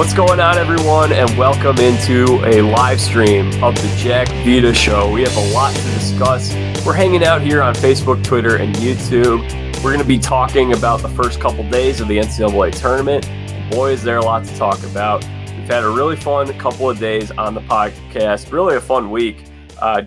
What's going on, everyone, and welcome into a live stream of the Jack Vita Show. We have a lot to discuss. We're hanging out here on Facebook, Twitter, and YouTube. We're going to be talking about the first couple days of the NCAA tournament. Boy, is there a lot to talk about. We've had a really fun couple of days on the podcast, really a fun week.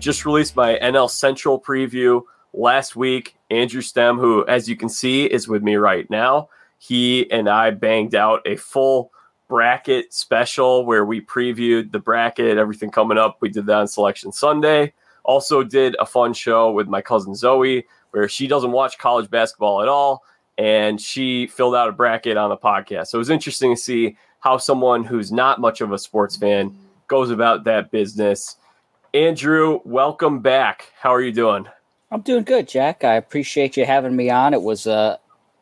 Just released my NL Central preview last week. Andrew Stem, who, as you can see, is with me right now, he and I banged out a full bracket special where we previewed the bracket, everything coming up. We did that on Selection Sunday. Also did a fun show with my cousin Zoe, where she doesn't watch college basketball at all, and she filled out a bracket on the podcast. So it was interesting to see how someone who's not much of a sports fan goes about that business. Andrew, welcome back. How are you doing? I'm doing good, Jack. I appreciate you having me on. It was a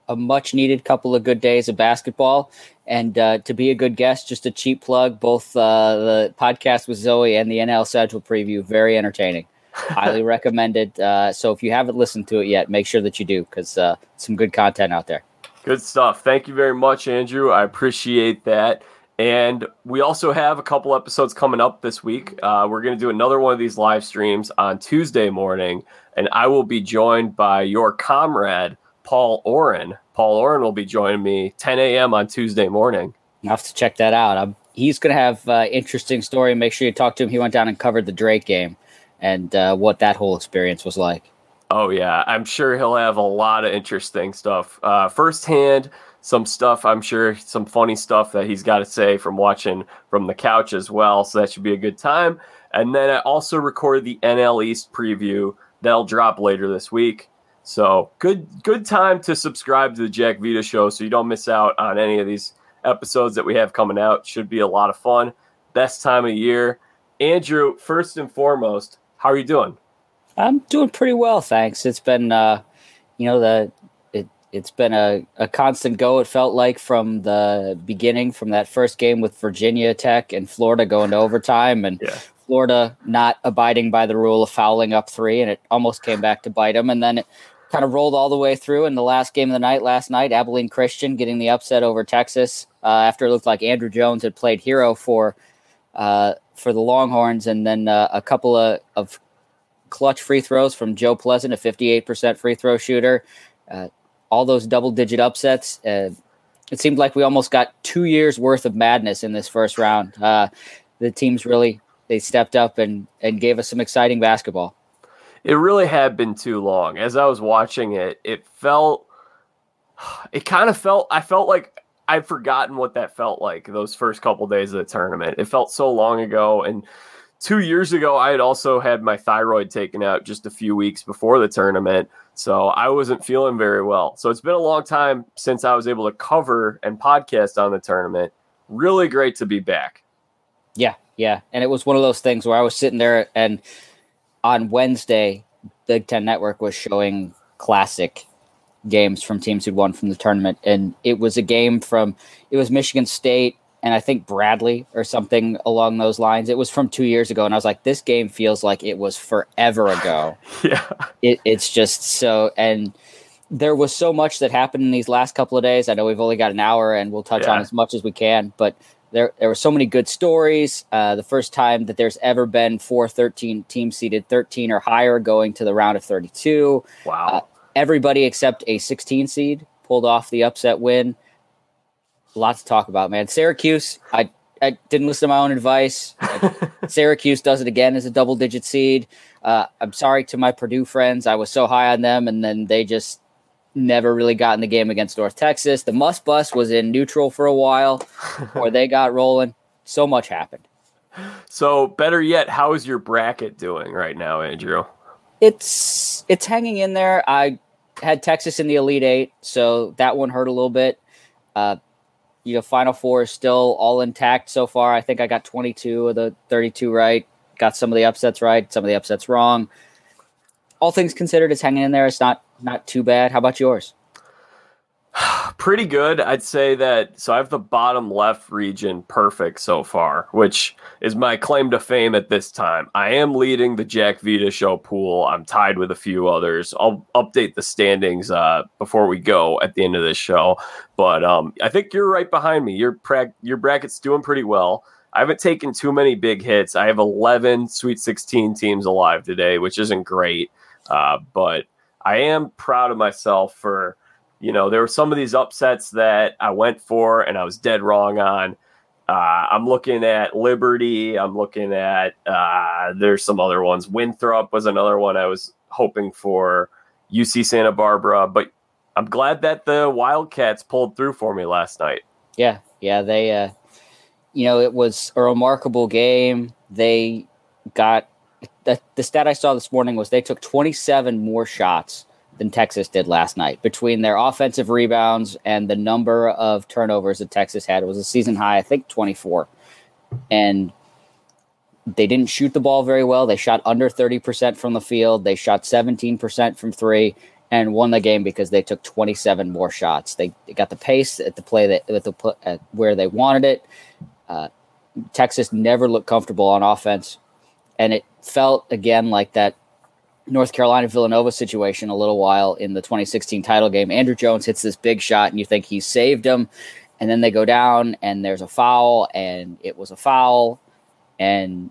much-needed couple of good days of basketball. And to be a good guest, just a cheap plug, both the podcast with Zoe and the NL Central preview, very entertaining. Highly recommended. So if you haven't listened to it yet, make sure that you do, because some good content out there. Good stuff. Thank you very much, Andrew. I appreciate that. And we also have a couple episodes coming up this week. We're going to do another one of these live streams on Tuesday morning, and I will be joined by your comrade, Paul Oren. Paul Oren will be joining me 10 a.m. on Tuesday morning. I'll have to check that out. He's going to have an interesting story. Make sure you talk to him. He went down and covered the Drake game and what that whole experience was like. Oh, yeah. I'm sure he'll have a lot of interesting stuff. Firsthand, some stuff, I'm sure, some funny stuff that he's got to say from watching from the couch as well. So that should be a good time. And then I also recorded the NL East preview. That'll drop later this week. So good time to subscribe to the Jack Vita Show so you don't miss out on any of these episodes that we have coming out. Should be a lot of fun. Best time of year. Andrew, first and foremost, how are you doing? I'm doing pretty well, thanks. It's been, it's been a constant go. It felt like from the beginning, from that first game with Virginia Tech and Florida going to overtime, and yeah. Florida not abiding by the rule of fouling up three, and it almost came back to bite them, and then it kind of rolled all the way through. In the last game of the night, last night, Abilene Christian getting the upset over Texas after it looked like Andrew Jones had played hero for the Longhorns, and then a couple of clutch free throws from Joe Pleasant, a 58% free throw shooter. All those double-digit upsets. It seemed like we almost got 2 years' worth of madness in this first round. The teams really, they stepped up and gave us some exciting basketball. It really had been too long. As I was watching it, I felt like I've forgotten what that felt like those first couple days of the tournament. It felt so long ago. And 2 years ago, I had also had my thyroid taken out just a few weeks before the tournament. So I wasn't feeling very well. So it's been a long time since I was able to cover and podcast on the tournament. Really great to be back. Yeah. And it was one of those things where I was sitting there, and on Wednesday, Big Ten Network was showing classic games from teams who'd won from the tournament. And it was a game it was Michigan State and I think Bradley or something along those lines. It was from 2 years ago. And I was like, this game feels like it was forever ago. Yeah. It's just so, and there was so much that happened in these last couple of days. I know we've only got an hour and we'll touch on as much as we can, but there were so many good stories. The first time that there's ever been four 13 teams seeded 13 or higher going to the round of 32. Wow. Everybody except a 16 seed pulled off the upset win. Lots to talk about, man. Syracuse, I didn't listen to my own advice. Syracuse does it again as a double-digit seed. I'm sorry to my Purdue friends. I was so high on them, and then they just never really got in the game against North Texas. The Must Bus was in neutral for a while, or they got rolling. So much happened. So better yet, how is your bracket doing right now, Andrew? It's hanging in there. I had Texas in the Elite Eight, so that one hurt a little bit. Final Four is still all intact so far. I think I got 22 of the 32 right. Got some of the upsets right, some of the upsets wrong. All things considered, it's hanging in there. It's not too bad. How about yours? Pretty good. I'd say that. So I have the bottom left region perfect so far, which is my claim to fame at this time. I am leading the Jack Vita show pool. I'm tied with a few others. I'll update the standings before we go at the end of this show. But I think you're right behind me. Your bracket's doing pretty well. I haven't taken too many big hits. I have 11 Sweet 16 teams alive today, which isn't great. But I am proud of myself for... You know, there were some of these upsets that I went for and I was dead wrong on. I'm looking at Liberty. I'm looking at there's some other ones. Winthrop was another one I was hoping for. UC Santa Barbara. But I'm glad that the Wildcats pulled through for me last night. Yeah. They, you know, it was a remarkable game. They got the stat I saw this morning was they took 27 more shots than Texas did last night. Between their offensive rebounds and the number of turnovers that Texas had, it was a season high, I think 24. And they didn't shoot the ball very well. They shot under 30% from the field. They shot 17% from three and won the game because they took 27 more shots. They got the pace at the play at where they wanted it. Texas never looked comfortable on offense. And it felt again like that North Carolina-Villanova situation a little while in the 2016 title game. Andrew Jones hits this big shot, and you think he saved him, and then they go down, and there's a foul, and it was a foul, and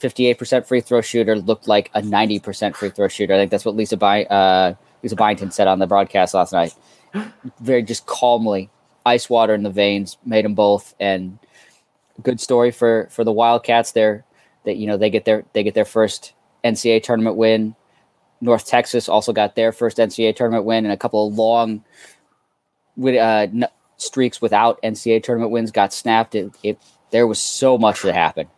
58% free throw shooter looked like a 90% free throw shooter. I think that's what Lisa Byington said on the broadcast last night. Very just calmly, ice water in the veins, made them both, and good story for the Wildcats there. That, you know, they get their first NCAA tournament win. North Texas also got their first NCAA tournament win, and a couple of long streaks without NCAA tournament wins got snapped. There was so much that happened.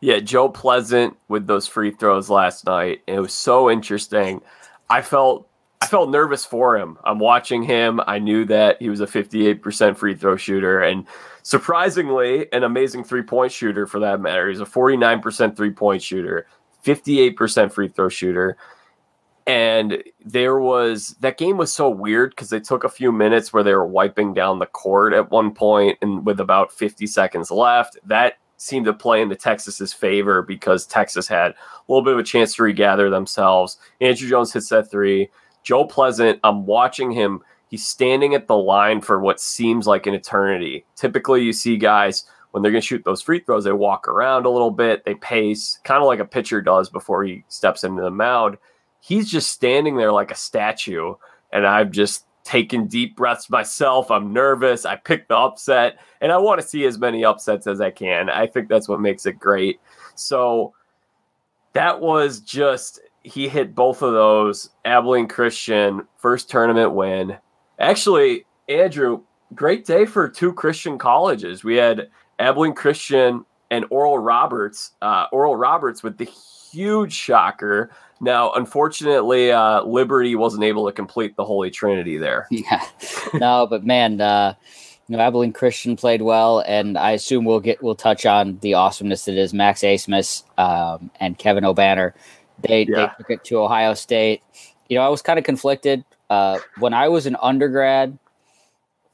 Yeah, Joe Pleasant with those free throws last night. It was so interesting. I felt nervous for him. I'm watching him. I knew that he was a 58% free throw shooter, and surprisingly, an amazing three-point shooter for that matter. He's a 49% three-point shooter, 58% free throw shooter. And that game was so weird because they took a few minutes where they were wiping down the court at one point, and with about 50 seconds left, that seemed to play into Texas's favor because Texas had a little bit of a chance to regather themselves. Andrew Jones hits that three. Joe Pleasant, I'm watching him. He's standing at the line for what seems like an eternity. Typically, you see guys, when they're going to shoot those free throws, they walk around a little bit, they pace, kind of like a pitcher does before he steps into the mound. He's just standing there like a statue, and I'm just taking deep breaths myself. I'm nervous. I picked the upset, and I want to see as many upsets as I can. I think that's what makes it great. So that was just, he hit both of those. Abilene Christian, first tournament win. Actually, Andrew, great day for two Christian colleges. We had Abilene Christian and Oral Roberts. Oral Roberts with the huge shocker. Now, unfortunately, Liberty wasn't able to complete the Holy Trinity there. Yeah, no, but man, you know, Abilene Christian played well, and I assume we'll touch on the awesomeness that is Max Asmus and Kevin O'Banner. They took it to Ohio State. You know, I was kind of conflicted when I was an undergrad.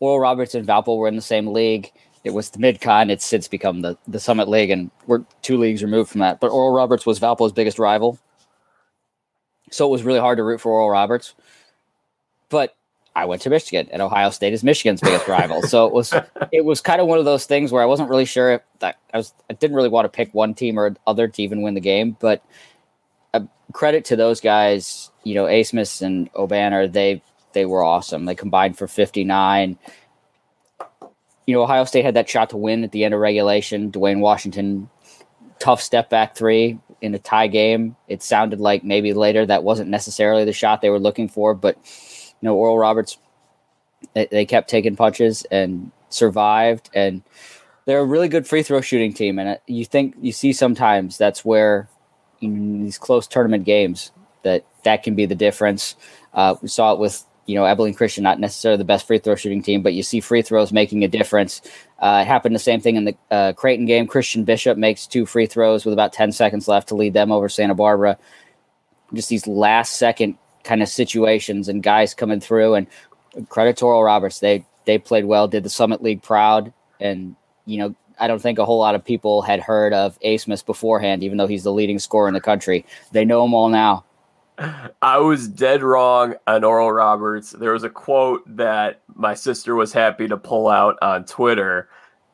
Oral Roberts and Valpo were in the same league. It was the Mid-Con. It's since become the Summit League, and we're two leagues removed from that. But Oral Roberts was Valpo's biggest rival. So it was really hard to root for Oral Roberts. But I went to Michigan, and Ohio State is Michigan's biggest rival. So it was kind of one of those things where I wasn't really sure if I didn't really want to pick one team or other to even win the game. But credit to those guys, you know, Asmus and O'Banner, they were awesome. They combined for 59. You know, Ohio State had that shot to win at the end of regulation. Dwayne Washington, tough step back three in a tie game. It sounded like maybe later that wasn't necessarily the shot they were looking for, but, you know, Oral Roberts, they kept taking punches and survived, and they're a really good free throw shooting team. And you think you see sometimes that's where in these close tournament games that can be the difference. We saw it with, you know, Abilene Christian, not necessarily the best free throw shooting team, but you see free throws making a difference. It happened the same thing in the Creighton game. Christian Bishop makes two free throws with about 10 seconds left to lead them over Santa Barbara. Just these last second kind of situations and guys coming through. And credit to Oral Roberts. They played well, did the Summit League proud. And, you know, I don't think a whole lot of people had heard of Asmus beforehand, even though he's the leading scorer in the country. They know him all now. I was dead wrong on Oral Roberts. There was a quote that my sister was happy to pull out on Twitter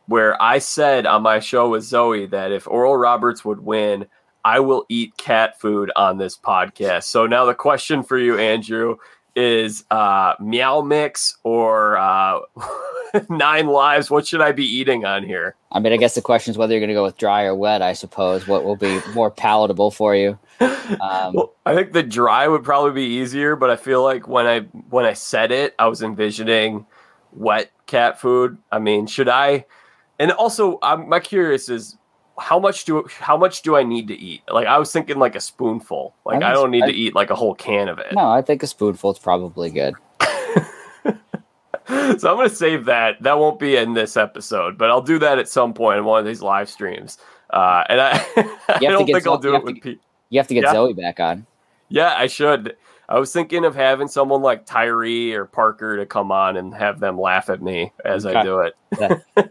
where I said on my show with Zoe that if Oral Roberts would win, I will eat cat food on this podcast. So now the question for you, Andrew, is Meow Mix or Nine Lives? What should I be eating on here? I mean, I guess the question is whether you're going to go with dry or wet, I suppose. What will be more palatable for you? Well, I think the dry would probably be easier, but I feel like when I said it, I was envisioning wet cat food. I mean, should I? And also, my curious is, how much do I need to eat? Like, I was thinking like a spoonful. Like, I don't need to eat like a whole can of it. No, I think a spoonful is probably good. So I'm going to save that. That won't be in this episode, but I'll do that at some point in one of these live streams. And I don't think I'll do it with Pete. You have to get Zoe back on. Yeah, I should. I was thinking of having someone like Tyree or Parker to come on and have them laugh at me as I do it.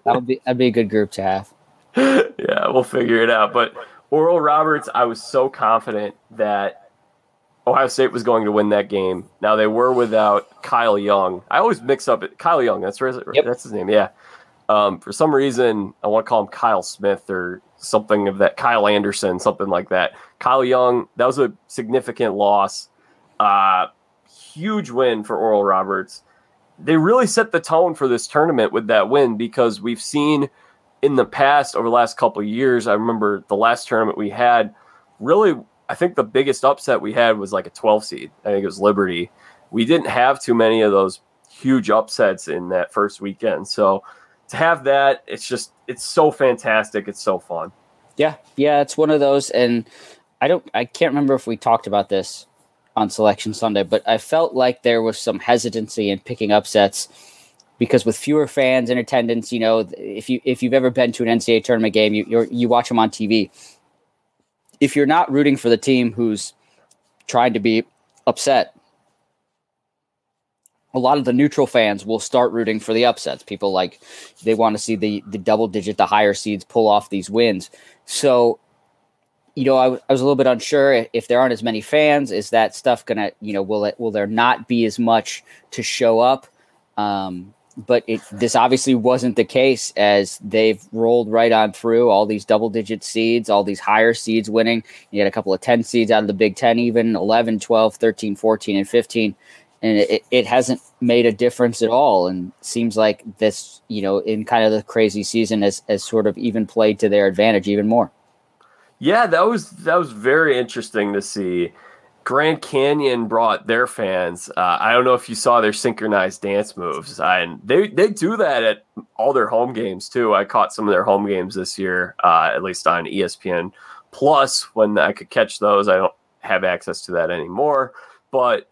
That'd be a good group to have. Yeah, we'll figure it out. But Oral Roberts, I was so confident that Ohio State was going to win that game. Now, they were without Kyle Young. I always mix up it. Kyle Young, that's his name, yeah. For some reason, I want to call him Kyle Smith or something of that. Kyle Anderson, something like that. Kyle Young, that was a significant loss. Huge win for Oral Roberts. They really set the tone for this tournament with that win because we've seen – in the past, over the last couple of years, I remember the last tournament we had, really, I think the biggest upset we had was like a 12 seed. I think it was Liberty. We didn't have too many of those huge upsets in that first weekend. So to have that, it's so fantastic. It's so fun. Yeah, it's one of those. And I can't remember if we talked about this on Selection Sunday, but I felt like there was some hesitancy in picking upsets. Because with fewer fans in attendance, you know, if you've ever been to an NCAA tournament game, you watch them on TV. If you're not rooting for the team who's trying to be upset, a lot of the neutral fans will start rooting for the upsets. People like they want to see the double digit, the higher seeds pull off these wins. So, you know, I was a little bit unsure if there aren't as many fans, is that stuff gonna, you know, will there not be as much to show up? But this obviously wasn't the case, as they've rolled right on through all these double-digit seeds, all these higher seeds winning. You had a couple of 10 seeds out of the Big Ten even, 11, 12, 13, 14, and 15. And it hasn't made a difference at all. And seems like this, you know, in kind of the crazy season has sort of even played to their advantage even more. Yeah, that was very interesting to see. Grand Canyon brought their fans. I don't know if you saw their synchronized dance moves. And they do that at all their home games, too. I caught some of their home games this year, at least on ESPN Plus, when I could catch those. I don't have access to that anymore. But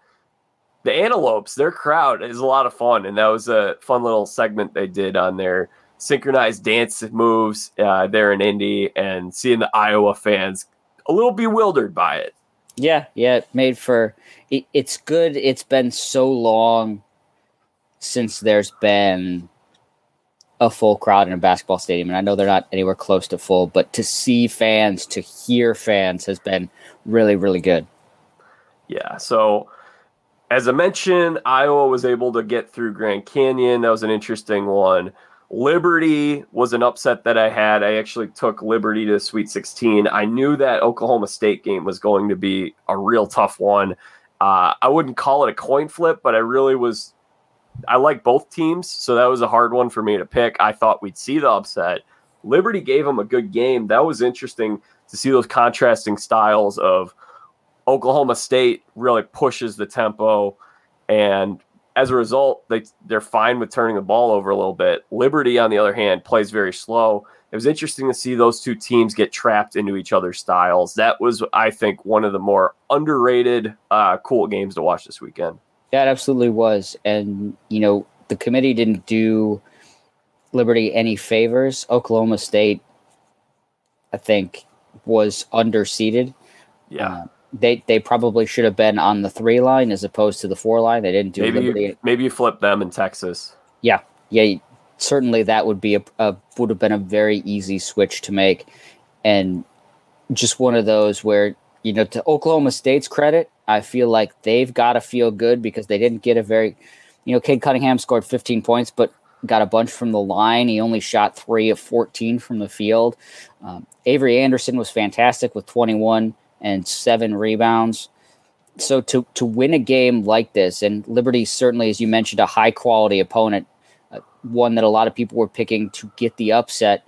the Antelopes, their crowd is a lot of fun. And that was a fun little segment they did on their synchronized dance moves there in Indy, and seeing the Iowa fans a little bewildered by it. Yeah, it made for it's good. It's been so long since there's been a full crowd in a basketball stadium, and I know they're not anywhere close to full, but to see fans, to hear fans has been really, really good. Yeah, so as I mentioned, Iowa was able to get through Grand Canyon. That was an interesting one. Liberty was an upset that I had. I actually took Liberty to the Sweet 16. I knew that Oklahoma State game was going to be a real tough one. I wouldn't call it a coin flip, but I like both teams, so that was a hard one for me to pick. I thought we'd see the upset. Liberty gave them a good game. That was interesting to see those contrasting styles of Oklahoma State really pushes the tempo, and as a result, they're fine with turning the ball over a little bit. Liberty, on the other hand, plays very slow. It was interesting to see those two teams get trapped into each other's styles. That was, I think, one of the more underrated, cool games to watch this weekend. Yeah, it absolutely was. And, you know, the committee didn't do Liberty any favors. Oklahoma State, I think, was underseeded. Yeah. They probably should have been on the 3 line as opposed to the 4 line. They didn't do it. Maybe you flip them in Texas. Yeah. Certainly that would be would have been a very easy switch to make, and just one of those where, you know, to Oklahoma State's credit, I feel like they've got to feel good because they didn't get a very, you know, Cade Cunningham scored 15 points, but got a bunch from the line. He only shot 3 of 14 from the field. Avery Anderson was fantastic with 21 and 7 rebounds. So to win a game like this, and Liberty certainly, as you mentioned, a high quality opponent, one that a lot of people were picking to get the upset.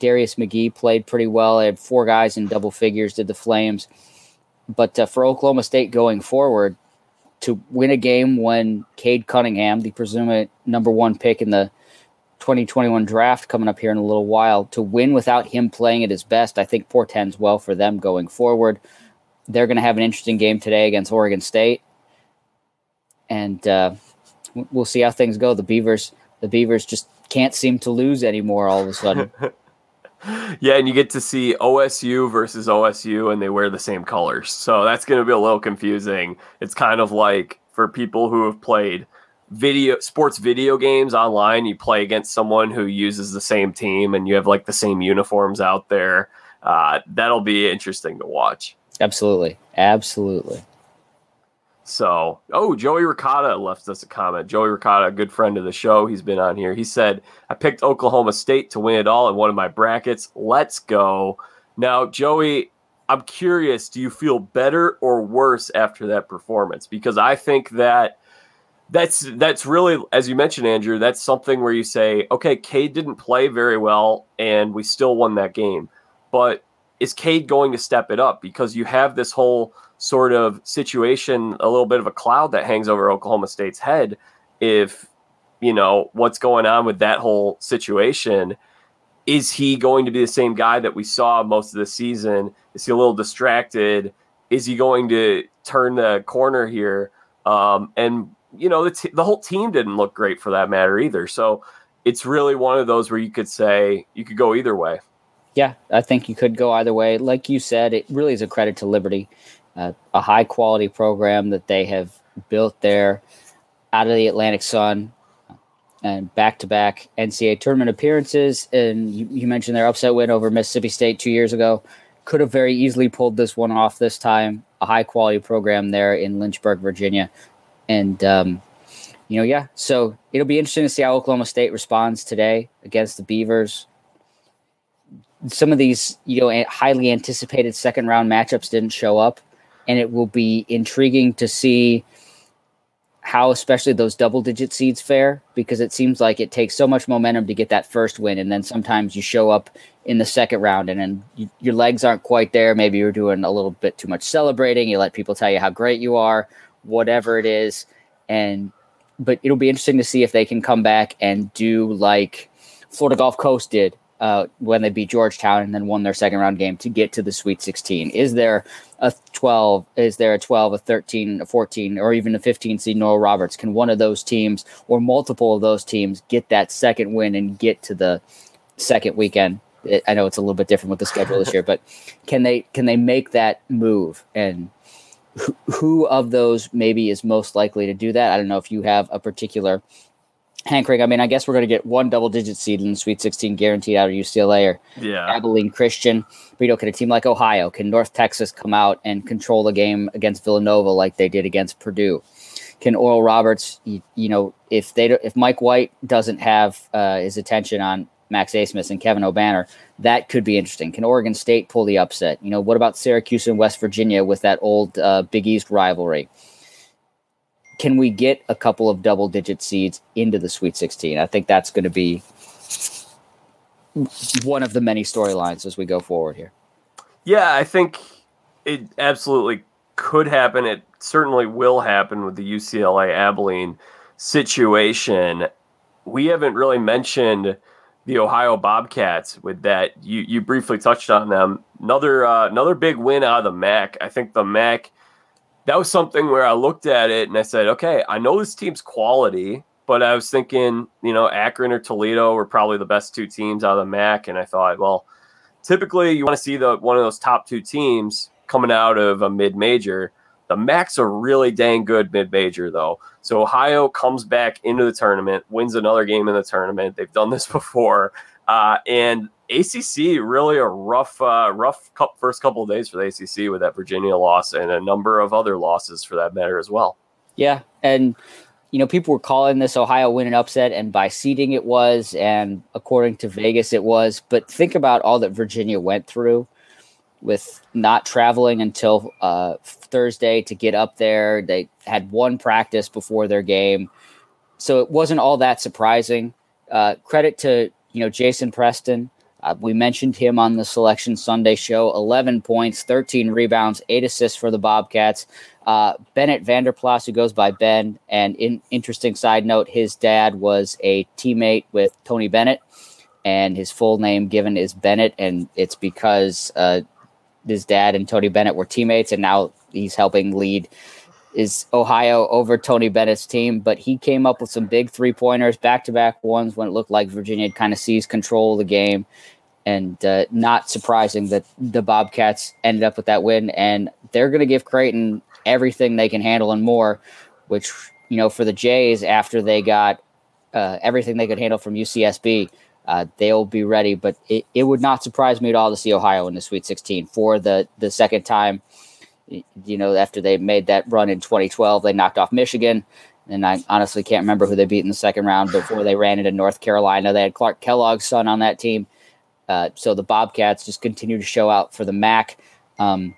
Darius McGee played pretty well. They had 4 guys in double figures, did the Flames. But for Oklahoma State going forward, to win a game when Cade Cunningham, the presumed number 1 pick in the 2021 draft coming up here in a little while, to win without him playing at his best, I think portends well for them going forward. They're going to have an interesting game today against Oregon State. And we'll see how things go. The Beavers just can't seem to lose anymore all of a sudden. Yeah, and you get to see OSU versus OSU, and they wear the same colors. So that's going to be a little confusing. It's kind of like for people who have played video games online, you play against someone who uses the same team, and you have like the same uniforms out there. That'll be interesting to watch. Absolutely. So, Joey Ricotta left us a comment. Joey Ricotta, a good friend of the show. He's been on here. He said, I picked Oklahoma State to win it all in one of my brackets. Let's go. Now, Joey, I'm curious, do you feel better or worse after that performance? Because I think that that's really, as you mentioned, Andrew, that's something where you say, okay, Cade didn't play very well, and we still won that game. But is Cade going to step it up? Because you have this whole sort of situation, a little bit of a cloud that hangs over Oklahoma State's head if, you know, what's going on with that whole situation. Is he going to be the same guy that we saw most of the season? Is he a little distracted? Is he going to turn the corner here? And, you know, the whole team didn't look great for that matter either. So it's really one of those where you could say you could go either way. Yeah, I think you could go either way. Like you said, it really is a credit to Liberty. A high-quality program that they have built there out of the Atlantic Sun, and back-to-back NCAA tournament appearances. And you mentioned their upset win over Mississippi State 2 years ago. Could have very easily pulled this one off this time. A high-quality program there in Lynchburg, Virginia. And, so it'll be interesting to see how Oklahoma State responds today against the Beavers. Some of these, you know, highly anticipated second-round matchups didn't show up. And it will be intriguing to see how especially those double-digit seeds fare, because it seems like it takes so much momentum to get that first win, and then sometimes you show up in the second round and then your legs aren't quite there. Maybe you're doing a little bit too much celebrating. You let people tell you how great you are, whatever it is. But it'll be interesting to see if they can come back and do like Florida Gulf Coast did when they beat Georgetown and then won their second round game to get to the Sweet 16. Is there a 12? Is there a 12, a 13, a 14, or even a 15 seed Oral Roberts? Can one of those teams or multiple of those teams get that second win and get to the second weekend? I know it's a little bit different with the schedule this year, but can they make that move? And who of those maybe is most likely to do that? I don't know if you have a particular hankering. I mean, I guess we're going to get one double-digit seed in the Sweet 16 guaranteed out of UCLA or Abilene Christian. But, you know, can a team like Ohio, can North Texas come out and control the game against Villanova like they did against Purdue? Can Oral Roberts, if Mike White doesn't have his attention on Max Asmus and Kevin O'Banner, that could be interesting. Can Oregon State pull the upset? You know, what about Syracuse and West Virginia with that old Big East rivalry? Can we get a couple of double-digit seeds into the Sweet 16? I think that's going to be one of the many storylines as we go forward here. Yeah, I think it absolutely could happen. It certainly will happen with the UCLA-Abilene situation. We haven't really mentioned the Ohio Bobcats with that. You briefly touched on them. Another big win out of the MAC. I think the MAC... that was something where I looked at it and I said, okay, I know this team's quality, but I was thinking, you know, Akron or Toledo were probably the best two teams out of the MAC. And I thought, well, typically you want to see one of those top two teams coming out of a mid-major. The Mac's a really dang good mid-major, though. So Ohio comes back into the tournament, wins another game in the tournament. They've done this before. And ACC, really a rough first couple of days for the ACC with that Virginia loss and a number of other losses for that matter as well. Yeah, and you know, people were calling this Ohio win an upset, and by seeding it was, and according to Vegas it was. But think about all that Virginia went through with not traveling until Thursday to get up there. They had one practice before their game. So it wasn't all that surprising. Credit to, you know, Jason Preston. We mentioned him on the Selection Sunday show. 11 points, 13 rebounds, 8 assists for the Bobcats. Bennett Vanderplas, who goes by Ben, and interesting side note, his dad was a teammate with Tony Bennett, and his full name given is Bennett, and it's because his dad and Tony Bennett were teammates, and now he's helping lead is Ohio over Tony Bennett's team, but he came up with some big three-pointers, back-to-back ones when it looked like Virginia had kind of seized control of the game, and not surprising that the Bobcats ended up with that win, and they're going to give Creighton everything they can handle and more, which, you know, for the Jays, after they got everything they could handle from UCSB, they'll be ready, but it would not surprise me at all to see Ohio in the Sweet 16 for the second time. You know, after they made that run in 2012, they knocked off Michigan. And I honestly can't remember who they beat in the second round before they ran into North Carolina. They had Clark Kellogg's son on that team. So the Bobcats just continue to show out for the MAC. And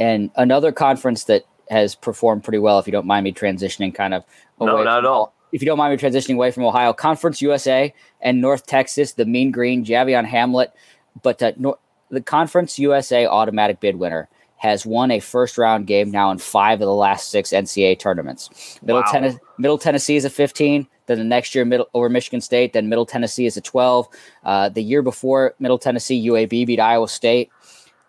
another conference that has performed pretty well, if you don't mind me transitioning kind of away. No, not at all. If you don't mind me transitioning away from Ohio, Conference USA and North Texas, the Mean Green, Javion Hamlet. But the Conference USA automatic bid winner has won a first-round game now in 5 of the last 6 NCAA tournaments. Middle Tennessee is a 15. Then the next year, over Michigan State. Then Middle Tennessee is a 12. The year before, Middle Tennessee, UAB beat Iowa State.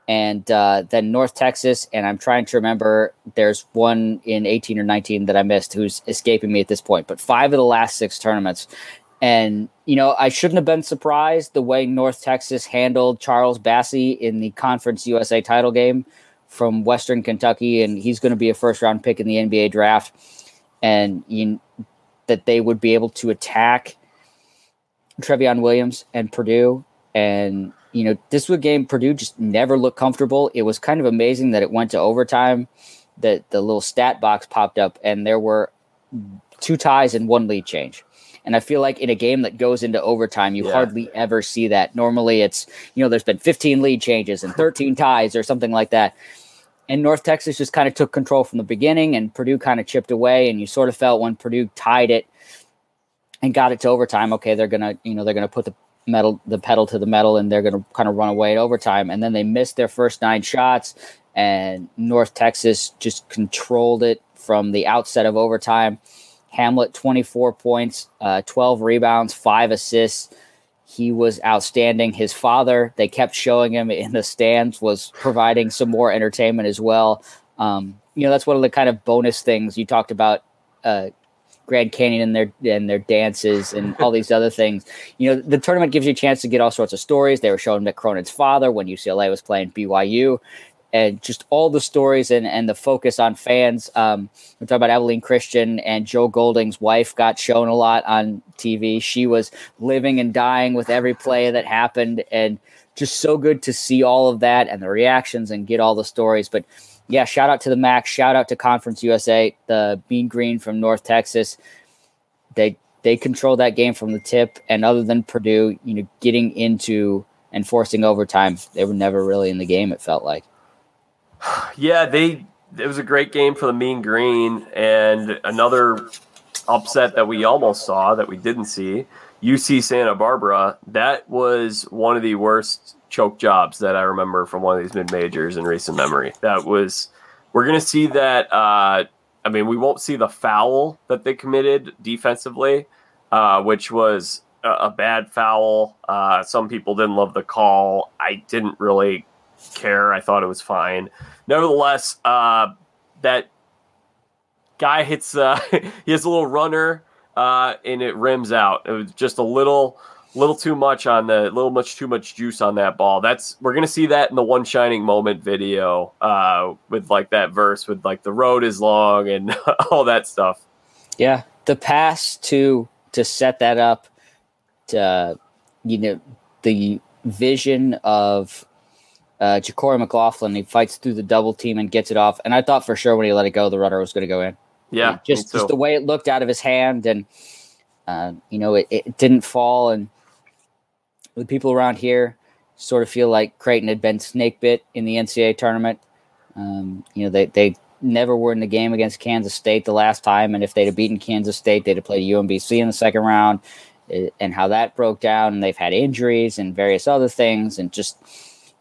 And then North Texas, and I'm trying to remember, there's one in 18 or 19 that I missed who's escaping me at this point. But 5 of the last 6 tournaments. And, you know, I shouldn't have been surprised the way North Texas handled Charles Bassey in the Conference USA title game from Western Kentucky, and he's going to be a first-round pick in the NBA draft, and that they would be able to attack Trevion Williams and Purdue. And, you know, this was a game Purdue just never looked comfortable. It was kind of amazing that it went to overtime, that the little stat box popped up, and there were 2 ties and 1 lead change. And I feel like in a game that goes into overtime, you hardly ever see that. Normally it's, you know, there's been 15 lead changes and 13 ties or something like that. And North Texas just kind of took control from the beginning, and Purdue kind of chipped away. And you sort of felt when Purdue tied it and got it to overtime, okay, they're going to, you know, they're going to put the pedal to the metal, and they're going to kind of run away at overtime. And then they missed their first 9 shots, and North Texas just controlled it from the outset of overtime. Hamlet, 24 points, 12 rebounds, 5 assists. He was outstanding. His father, they kept showing him in the stands, was providing some more entertainment as well. You know, that's one of the kind of bonus things you talked about, Grand Canyon and their dances and all these other things. You know, the tournament gives you a chance to get all sorts of stories. They were showing Mick Cronin's father when UCLA was playing BYU. And just all the stories and the focus on fans. We're talking about Abilene Christian, and Joe Golding's wife got shown a lot on TV. She was living and dying with every play that happened, and just so good to see all of that and the reactions and get all the stories. But, yeah, shout out to the MAC. Shout out to Conference USA, the Mean Green from North Texas. They controlled that game from the tip, and other than Purdue, you know, getting into and forcing overtime, they were never really in the game, it felt like. Yeah, it was a great game for the Mean Green, and another upset that we almost saw that we didn't see, UC Santa Barbara. That was one of the worst choke jobs that I remember from one of these mid-majors in recent memory. We're going to see that, we won't see the foul that they committed defensively, which was a bad foul. Some people didn't love the call. I didn't really care. I thought it was fine. Nevertheless, that guy hits, he has a little runner, and it rims out. It was just a little Little too much juice on that ball. We're gonna see that in the One Shining Moment video, with like that verse with like the road is long and all that stuff. Yeah, the pass to set that up, to, you know, the vision of Ja'Cory McLaughlin. He fights through the double team and gets it off. And I thought for sure when he let it go, the runner was gonna go in. Yeah, just the way it looked out of his hand, and you know, it didn't fall. And the people around here sort of feel like Creighton had been snake bit in the NCAA tournament. You know, they never were in the game against Kansas State the last time, and if they'd have beaten Kansas State, they'd have played UMBC in the second round, and how that broke down. And they've had injuries and various other things, and just,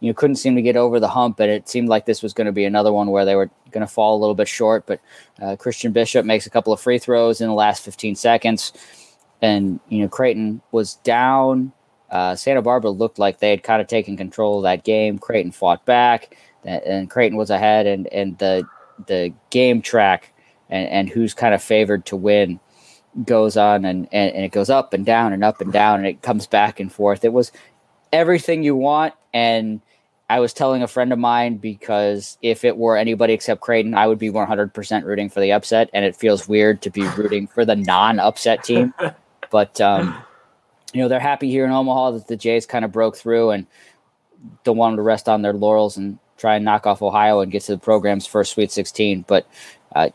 you know, couldn't seem to get over the hump. And it seemed like this was going to be another one where they were going to fall a little bit short. But Christian Bishop makes a couple of free throws in the last 15 seconds, and you know, Creighton was down. Santa Barbara looked like they had kind of taken control of that game. Creighton fought back, and Creighton was ahead, and the game track and who's kind of favored to win goes on, and it goes up and down and up and down, and it comes back and forth. It was everything you want, and I was telling a friend of mine, because if it were anybody except Creighton, I would be 100% rooting for the upset, and it feels weird to be rooting for the non-upset team. But you know, they're happy here in Omaha that the Jays kind of broke through, and don't want them to rest on their laurels and try and knock off Ohio and get to the program's first Sweet 16. But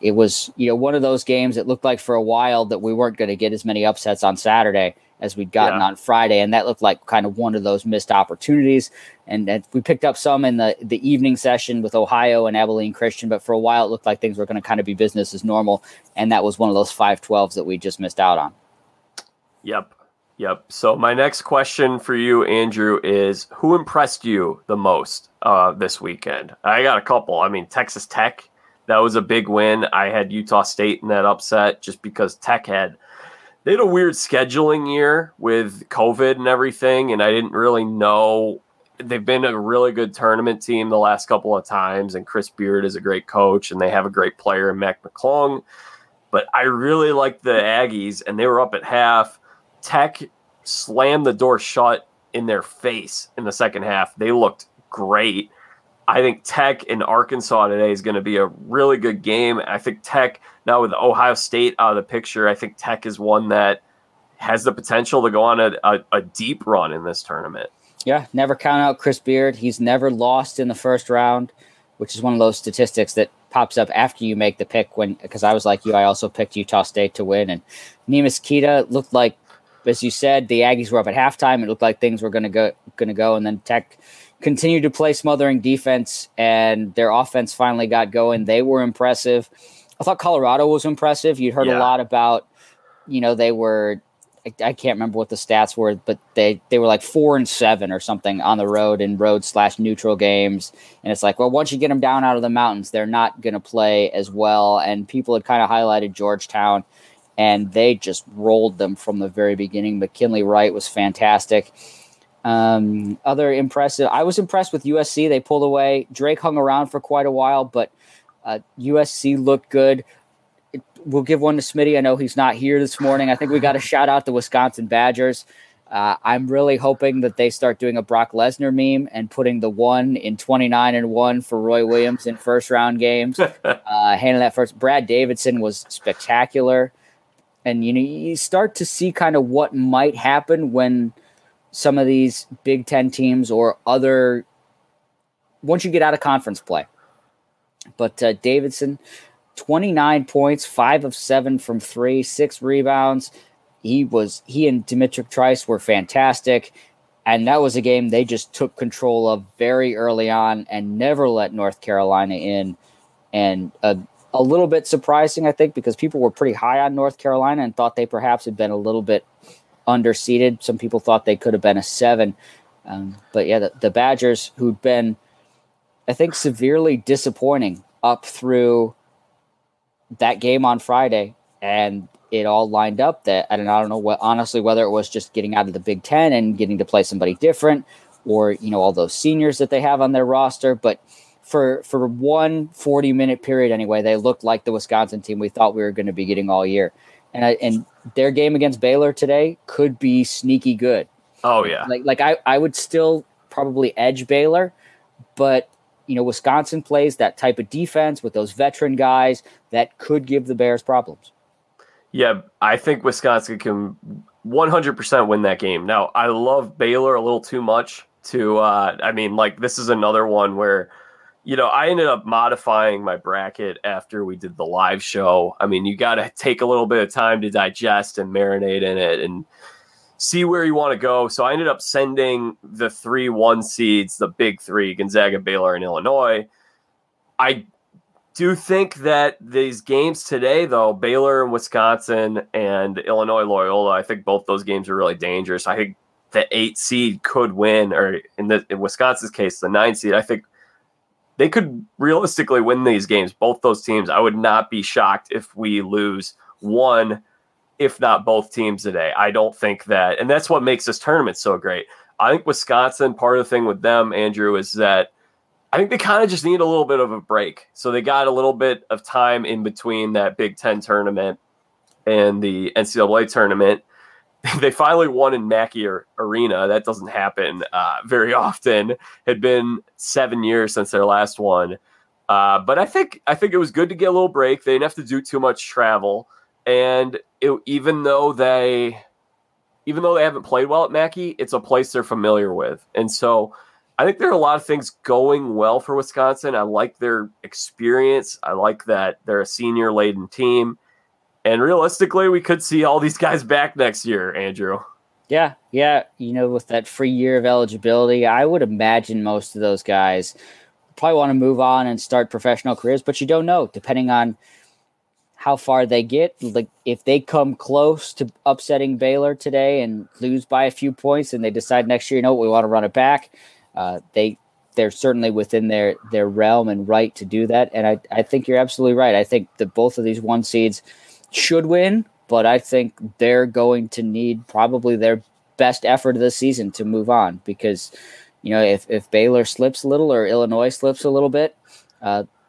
it was, you know, one of those games. It looked like for a while that we weren't going to get as many upsets on Saturday as we'd gotten on Friday, and that looked like kind of one of those missed opportunities. And we picked up some in the evening session with Ohio and Abilene Christian, but for a while it looked like things were going to kind of be business as normal, and that was one of those 5-12s that we just missed out on. Yep. So my next question for you, Andrew, is who impressed you the most this weekend? I got a couple. I mean, Texas Tech, that was a big win. I had Utah State in that upset just because Tech they had a weird scheduling year with COVID and everything, and I didn't really know. They've been a really good tournament team the last couple of times, and Chris Beard is a great coach, and they have a great player in Mac McClung. But I really liked the Aggies, and they were up at half. Tech slammed the door shut in their face in the second half. They looked great. I think Tech and Arkansas today is going to be a really good game. I think Tech, now with Ohio State out of the picture, I think Tech is one that has the potential to go on a deep run in this tournament. Yeah, never count out Chris Beard. He's never lost in the first round, which is one of those statistics that pops up after you make the pick. Because I was like you, I also picked Utah State to win. And Nemus Keita looked like, as you said, the Aggies were up at halftime. It looked like things were going to go, and then Tech continued to play smothering defense, and their offense finally got going. They were impressive. I thought Colorado was impressive. You'd heard a lot about, you know, they were – I can't remember what the stats were, but they were like 4-7 or something on the road in road/neutral games. And it's like, well, once you get them down out of the mountains, they're not going to play as well. And people had kind of highlighted Georgetown, and they just rolled them from the very beginning. McKinley Wright was fantastic. I was impressed with USC. They pulled away. Drake hung around for quite a while, but USC looked good. We'll give one to Smitty. I know he's not here this morning. I think we got to shout out the Wisconsin Badgers. I'm really hoping that they start doing a Brock Lesnar meme and putting the 1 in 29 and 1 for Roy Williams in first round games. Handling that first. Brad Davidson was spectacular. And, you know, you start to see kind of what might happen when some of these Big Ten teams or other – once you get out of conference play. But Davidson, 29 points, 5 of 7 from 3, 6 rebounds. He and Dimitri Trice were fantastic. And that was a game they just took control of very early on and never let North Carolina in. And a little bit surprising, I think, because people were pretty high on North Carolina and thought they perhaps had been a little bit underseeded. Some people thought they could have been a 7. But yeah, the Badgers, who'd been, I think, severely disappointing up through that game on Friday, and it all lined up that, and I don't know what, honestly, whether it was just getting out of the Big Ten and getting to play somebody different, or, you know, all those seniors that they have on their roster, but For 1 40-minute period anyway, they looked like the Wisconsin team we thought we were going to be getting all year. And their game against Baylor today could be sneaky good. Oh yeah. Like I would still probably edge Baylor, but you know, Wisconsin plays that type of defense with those veteran guys that could give the Bears problems. Yeah, I think Wisconsin can 100% win that game. Now, I love Baylor a little too much to, this is another one where, you know, I ended up modifying my bracket after we did the live show. I mean, you got to take a little bit of time to digest and marinate in it and see where you want to go. So I ended up sending the 3-1 seeds, the big three, Gonzaga, Baylor, and Illinois. I do think that these games today, though, Baylor and Wisconsin and Illinois, Loyola, I think both those games are really dangerous. I think the 8 seed could win, or in Wisconsin's case, the 9 seed. I think they could realistically win these games, both those teams. I would not be shocked if we lose one, if not both teams today. I don't think that, and that's what makes this tournament so great. I think Wisconsin, part of the thing with them, Andrew, is that I think they kind of just need a little bit of a break. So they got a little bit of time in between that Big Ten tournament and the NCAA tournament. They finally won in Mackey Arena. That doesn't happen very often. Had been 7 years since their last one. But I think it was good to get a little break. They didn't have to do too much travel. And even though they haven't played well at Mackey, it's a place they're familiar with. And so I think there are a lot of things going well for Wisconsin. I like their experience. I like that they're a senior-laden team. And realistically, we could see all these guys back next year, Andrew. Yeah. You know, with that free year of eligibility, I would imagine most of those guys probably want to move on and start professional careers, but you don't know, depending on how far they get. Like, if they come close to upsetting Baylor today and lose by a few points and they decide next year, you know what, we want to run it back, they're certainly within their realm and right to do that. And I think you're absolutely right. I think that both of these 1 seeds should win, but I think they're going to need probably their best effort of the season to move on, because, you know, if Baylor slips a little or Illinois slips a little bit,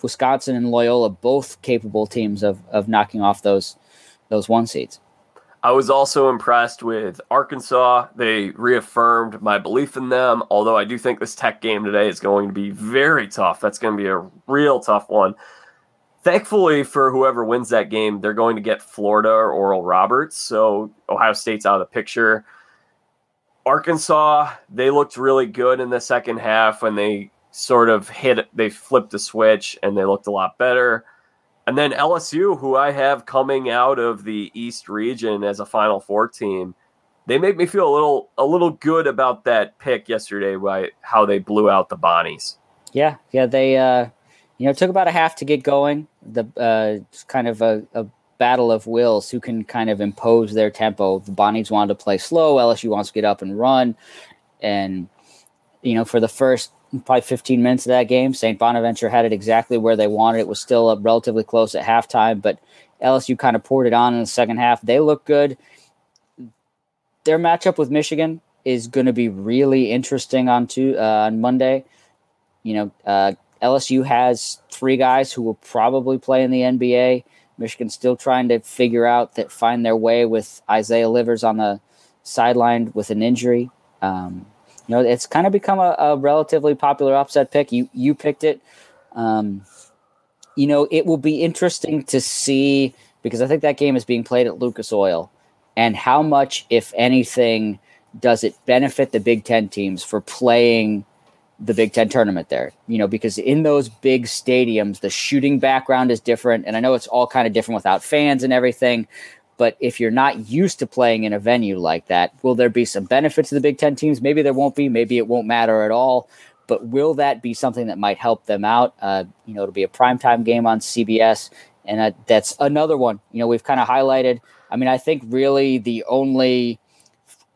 Wisconsin and Loyola, both capable teams of knocking off those 1 seeds. I was also impressed with Arkansas. They reaffirmed my belief in them, although I do think this Tech game today is going to be very tough. That's going to be a real tough one. Thankfully for whoever wins that game, they're going to get Florida or Oral Roberts, so Ohio State's out of the picture. Arkansas, they looked really good in the second half when they sort of they flipped the switch and they looked a lot better. And then LSU, who I have coming out of the East region as a Final Four team, they make me feel a little good about that pick yesterday by how they blew out the Bonnies. Yeah, they it took about a half to get going. The kind of a battle of wills, who can kind of impose their tempo. The Bonnies wanted to play slow, LSU wants to get up and run, and you know, for the first probably 15 minutes of that game, St. Bonaventure had it exactly where they wanted. It was still up relatively close at halftime, but LSU kind of poured it on in the second half. They look good. Their matchup with Michigan is going to be really interesting on Monday. You know, LSU has 3 guys who will probably play in the NBA. Michigan's still trying to find their way with Isaiah Livers on the sideline with an injury. You know, it's kind of become a relatively popular upset pick. You picked it. You know, it will be interesting to see, because I think that game is being played at Lucas Oil, and how much, if anything, does it benefit the Big Ten teams for playing the Big Ten tournament there? You know, because in those big stadiums, the shooting background is different, and I know it's all kind of different without fans and everything, but if you're not used to playing in a venue like that, will there be some benefit to the Big Ten teams? Maybe there won't be. Maybe it won't matter at all. But will that be something that might help them out? You know, it'll be a primetime game on CBS, and that's another one. You know, we've kind of highlighted. I mean, I think really the only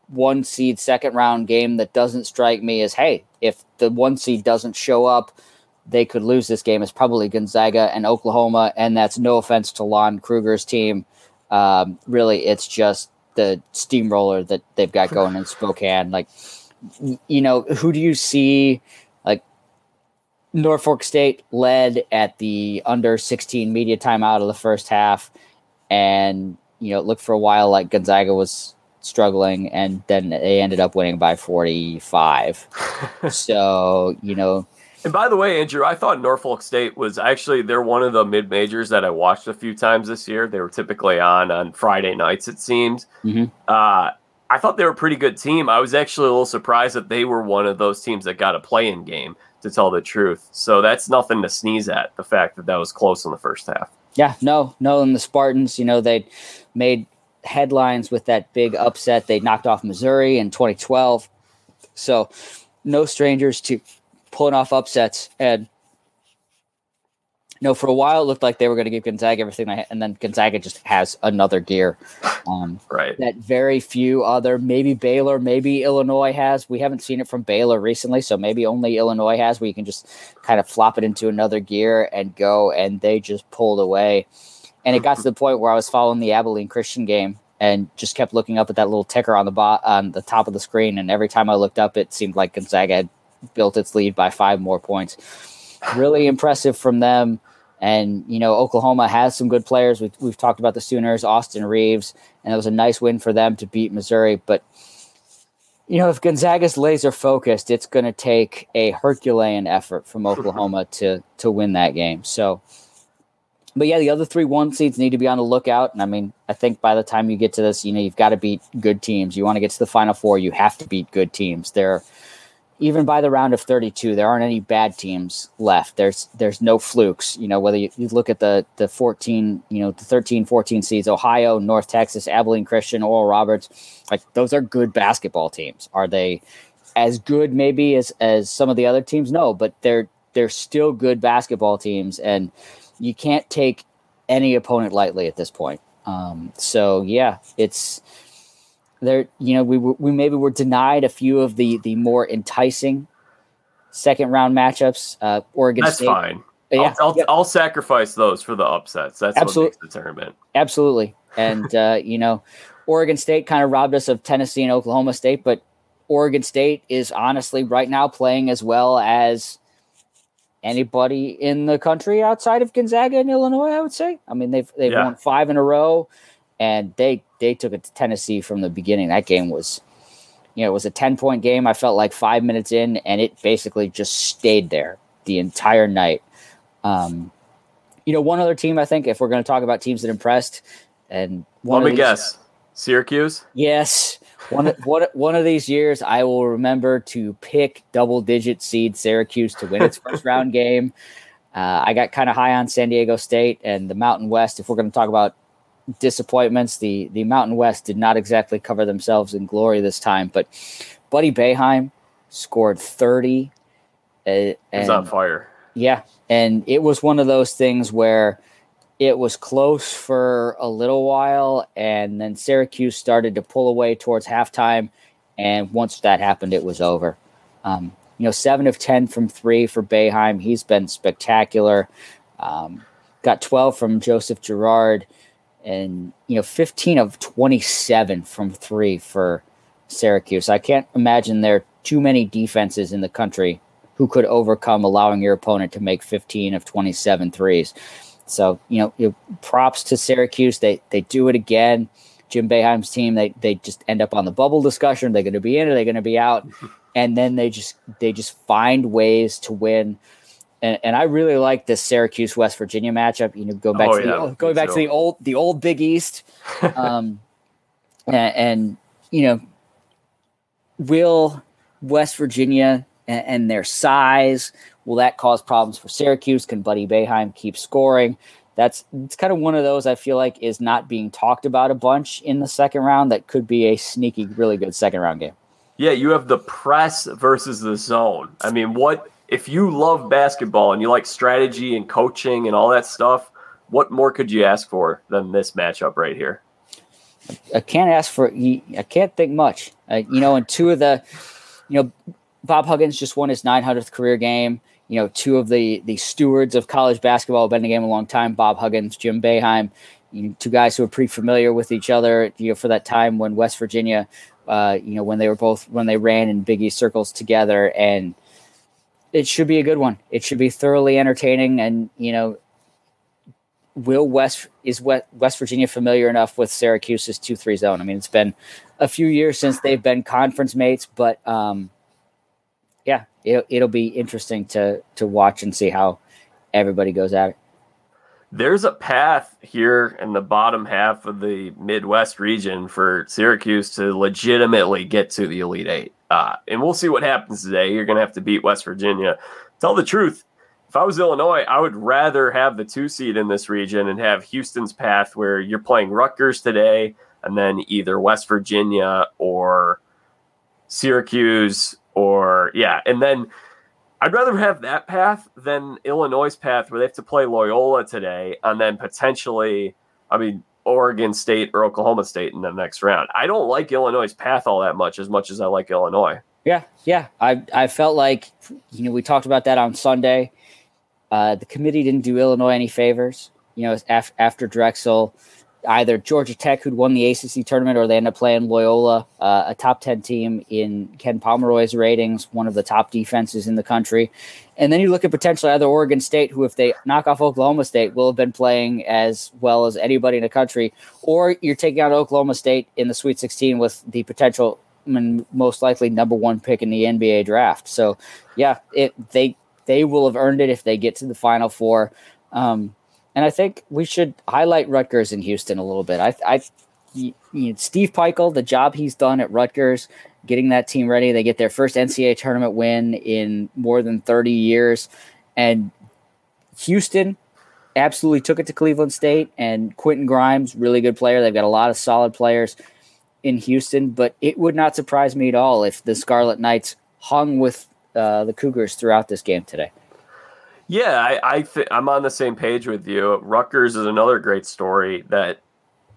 1 seed second round game that doesn't strike me is, hey, if the 1 seed doesn't show up, they could lose this game. It's probably Gonzaga and Oklahoma, and that's no offense to Lon Kruger's team. Really, it's just the steamroller that they've got going in Spokane. Like, you know, who do you see? Like, Norfolk State led at the under 16 media timeout of the first half, and you know, it looked for a while like Gonzaga was struggling, and then they ended up winning by 45. So, you know. And by the way, Andrew, I thought Norfolk State was actually, they're one of the mid-majors that I watched a few times this year. They were typically on Friday nights, it seems. Mm-hmm. I thought they were a pretty good team. I was actually a little surprised that they were one of those teams that got a play-in game, to tell the truth. So that's nothing to sneeze at, the fact that that was close in the first half. Yeah, no. And the Spartans, you know, they made headlines with that big upset. They knocked off Missouri in 2012. So no strangers to pulling off upsets. And, you know, for a while it looked like they were going to give Gonzaga everything they had, and then Gonzaga just has another gear right. that very few other, maybe Baylor, maybe Illinois has. We haven't seen it from Baylor recently, so maybe only Illinois has, where you can just kind of flop it into another gear and go, and they just pulled away. And it got to the point where I was following the Abilene Christian game and just kept looking up at that little ticker on the top of the screen, and every time I looked up, it seemed like Gonzaga had built its lead by 5 more points. Really impressive from them. And, you know, Oklahoma has some good players. We've talked about the Sooners, Austin Reeves, and it was a nice win for them to beat Missouri. But, you know, if Gonzaga's laser focused, it's going to take a Herculean effort from Oklahoma to win that game. So, but yeah, the other 3-1 seeds need to be on the lookout. And I mean, I think by the time you get to this, you know, you've got to beat good teams. You want to get to the Final Four, you have to beat good teams. Even by the round of 32, there aren't any bad teams left. There's no flukes. You know, whether you look at the 14, you know, the 13, 14 seeds, Ohio, North Texas, Abilene Christian, Oral Roberts, like those are good basketball teams. Are they as good maybe as some of the other teams? No, but they're still good basketball teams, and you can't take any opponent lightly at this point. So yeah, it's there. You know, we maybe were denied a few of the more enticing second round matchups. Oregon State. That's fine. Yeah. I'll sacrifice those for the upsets. That's absolutely what makes the tournament. Absolutely. And you know, Oregon State kind of robbed us of Tennessee and Oklahoma State, but Oregon State is honestly right now playing as well as anybody in the country outside of Gonzaga and Illinois. I would say. I mean, they've won 5 in a row. And they took it to Tennessee from the beginning. That game was, you know, it was a 10-point game. I felt like 5 minutes in, and it basically just stayed there the entire night. You know, one other team, I think, if we're going to talk about teams that impressed, and let me guess, Syracuse. Yes, one of these years I will remember to pick double-digit seed Syracuse to win its first round game. I got kind of high on San Diego State and the Mountain West. If we're going to talk about disappointments, the Mountain West did not exactly cover themselves in glory this time, but Buddy Boeheim scored 30. He's on fire. Yeah, and it was one of those things where it was close for a little while, and then Syracuse started to pull away towards halftime, and once that happened, it was over. You know, 7 of 10 from 3 for Boeheim. He's been spectacular. Got 12 from Joseph Girard. And, you know, 15 of 27 from 3 for Syracuse. I can't imagine there are too many defenses in the country who could overcome allowing your opponent to make 15 of 27 threes. So, you know, props to Syracuse. They do it again. Jim Boeheim's team, they just end up on the bubble discussion. They're going to be in, or they're going to be out. And then they just find ways to win. And I really like this Syracuse West Virginia matchup. You know, going back to the old Big East, and you know, will West Virginia and their size, will that cause problems for Syracuse? Can Buddy Boeheim keep scoring? It's kind of one of those I feel like is not being talked about a bunch in the second round. That could be a sneaky, really good second round game. Yeah, you have the press versus the zone. I mean, what? If you love basketball and you like strategy and coaching and all that stuff, what more could you ask for than this matchup right here? I can't think much. You know, and Bob Huggins just won his 900th career game. You know, two of the stewards of college basketball have been in the game a long time, Bob Huggins, Jim Boeheim, you know, two guys who are pretty familiar with each other, you know, for that time when West Virginia, you know, when they ran in Big East circles together. And it should be a good one. It should be thoroughly entertaining. And, you know, is West Virginia familiar enough with Syracuse's 2-3 zone? I mean, it's been a few years since they've been conference mates, but yeah, it'll be interesting to watch and see how everybody goes at it. There's a path here in the bottom half of the Midwest region for Syracuse to legitimately get to the Elite Eight. And we'll see what happens today. You're going to have to beat West Virginia. Tell the truth, if I was Illinois, I would rather have the 2 seed in this region and have Houston's path where you're playing Rutgers today and then either West Virginia or Syracuse or, yeah, and then I'd rather have that path than Illinois' path where they have to play Loyola today and then potentially, I mean, Oregon State or Oklahoma State in the next round. I don't like Illinois' path all that much as I like Illinois. Yeah. I felt like, you know, we talked about that on Sunday. The committee didn't do Illinois any favors. You know, after Drexel, either Georgia Tech, who'd won the ACC tournament, or they end up playing Loyola, a top 10 team in Ken Pomeroy's ratings, one of the top defenses in the country. And then you look at potentially either Oregon State, who if they knock off Oklahoma State will have been playing as well as anybody in the country, or you're taking out Oklahoma State in the Sweet 16 with the potential and most likely #1 pick in the NBA draft. So yeah, they will have earned it if they get to the Final Four. And I think we should highlight Rutgers in Houston a little bit. You know, Steve Peichel, the job he's done at Rutgers, getting that team ready. They get their first NCAA tournament win in more than 30 years. And Houston absolutely took it to Cleveland State. And Quentin Grimes, really good player. They've got a lot of solid players in Houston. But it would not surprise me at all if the Scarlet Knights hung with the Cougars throughout this game today. Yeah, I'm on the same page with you. Rutgers is another great story that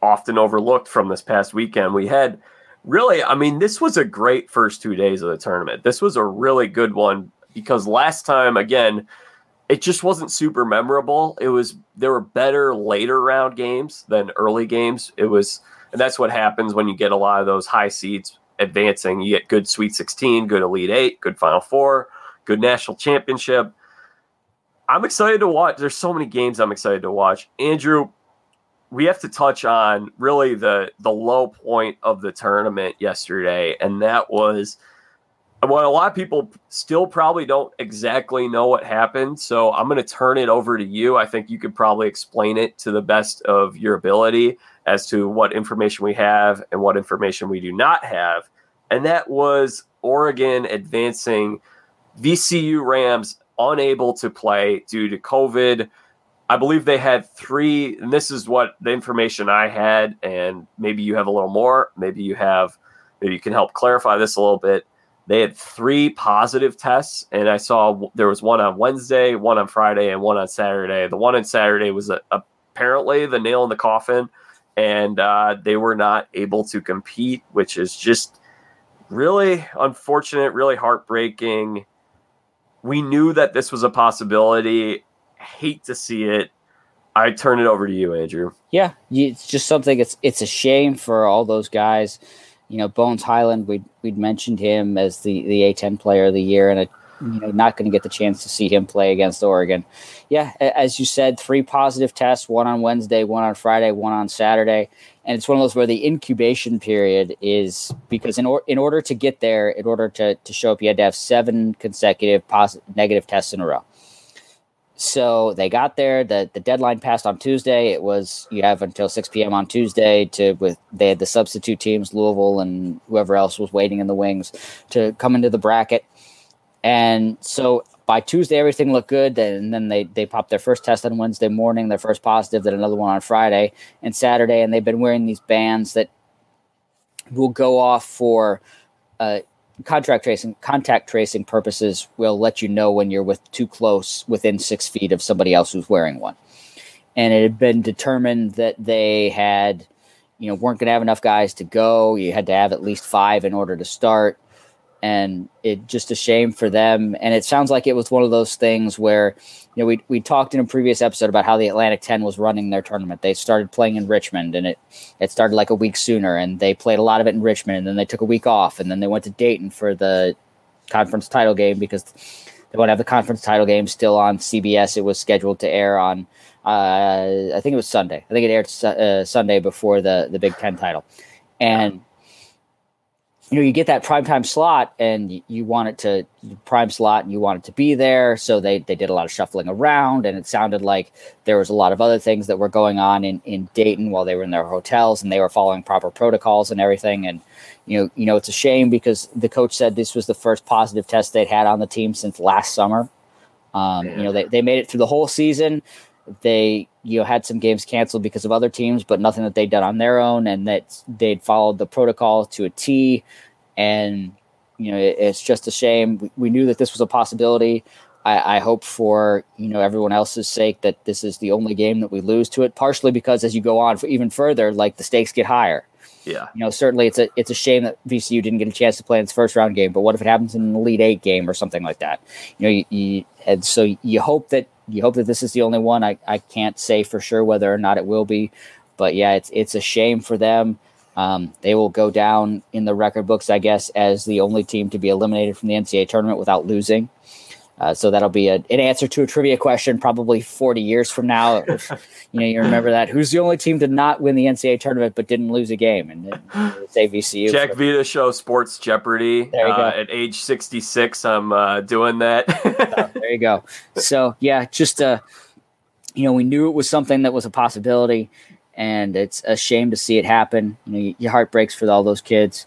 often overlooked from this past weekend. We had really, I mean, this was a great first 2 days of the tournament. This was a really good one because last time, again, it just wasn't super memorable. There were better later round games than early games. And that's what happens when you get a lot of those high seeds advancing. You get good Sweet 16, good Elite Eight, good Final Four, good national championship. I'm excited to watch. There's so many games I'm excited to watch. Andrew, we have to touch on really the low point of the tournament yesterday, and that was what a lot of people still probably don't exactly know what happened. So I'm going to turn it over to you. I think you could probably explain it to the best of your ability as to what information we have and what information we do not have. And that was Oregon advancing, VCU Rams unable to play due to COVID. I believe they had 3, and this is what the information I had, and maybe you have a little more, maybe you can help clarify this a little bit. They had 3 positive tests, and I saw there was one on Wednesday, one on Friday, and one on Saturday. The one on Saturday was apparently the nail in the coffin, and they were not able to compete, which is just really unfortunate, really heartbreaking. We knew that this was a possibility. Hate to see it. I turn it over to you, Andrew. Yeah, it's just something. It's a shame for all those guys. You know, Bones Highland, we'd mentioned him as the A-10 player of the year, and not going to get the chance to see him play against Oregon. Yeah, as you said, 3 positive tests, one on Wednesday, one on Friday, one on Saturday. And it's one of those where the incubation period is because in order to get there, in order to show up, you had to have 7 consecutive negative tests in a row. So they got there. The deadline passed on Tuesday. It was you have until 6 p.m. on Tuesday they had the substitute teams, Louisville and whoever else was waiting in the wings to come into the bracket. And so by Tuesday, everything looked good. And then they popped their first test on Wednesday morning, their first positive, then another one on Friday and Saturday. And they've been wearing these bands that will go off for contact tracing purposes. Will let you know when you're too close within 6 feet of somebody else who's wearing one. And it had been determined that they had, weren't going to have enough guys to go. You had to have at least 5 in order to start. And it just a shame for them. And it sounds like it was one of those things where, we talked in a previous episode about how the Atlantic 10 was running their tournament. They started playing in Richmond, and it started like a week sooner, and they played a lot of it in Richmond, and then they took a week off, and then they went to Dayton for the conference title game because they won't have the conference title game still on CBS. It was scheduled to air on, I think it was Sunday. I think it aired Sunday before the Big Ten title. And you know, you get that primetime slot and you want it to prime slot and you want it to be there. So they did a lot of shuffling around, and it sounded like there was a lot of other things that were going on in Dayton while they were in their hotels, and they were following proper protocols and everything. And, you know, it's a shame because the coach said this was the first positive test they'd had on the team since last summer. You know, they made it through the whole season. They, you know, had some games canceled because of other teams, but nothing that they'd done on their own, and that they'd followed the protocol to a T. And, you know, it's just a shame. We knew that this was a possibility. I hope for, you know, everyone else's sake that this is the only game that we lose to it, partially because as you go on for even further, like the stakes get higher. Yeah. You know, certainly it's a shame that VCU didn't get a chance to play in its first round game, but what if it happens in an Elite Eight game or something like that? You know, and so you hope that this is the only one. I can't say for sure whether or not it will be, but yeah, it's a shame for them. They will go down in the record books, I guess, as the only team to be eliminated from the NCAA tournament without losing. So that'll be an answer to a trivia question probably 40 years from now. If, you know, you remember that. Who's the only team to not win the NCAA tournament but didn't lose a game? And it's VCU. Jack Vita show Sports Jeopardy. There you go. At age 66, I'm doing that. So, there you go. So, yeah, just, you know, we knew it was something that was a possibility, and it's a shame to see it happen. You know, your heart breaks for all those kids.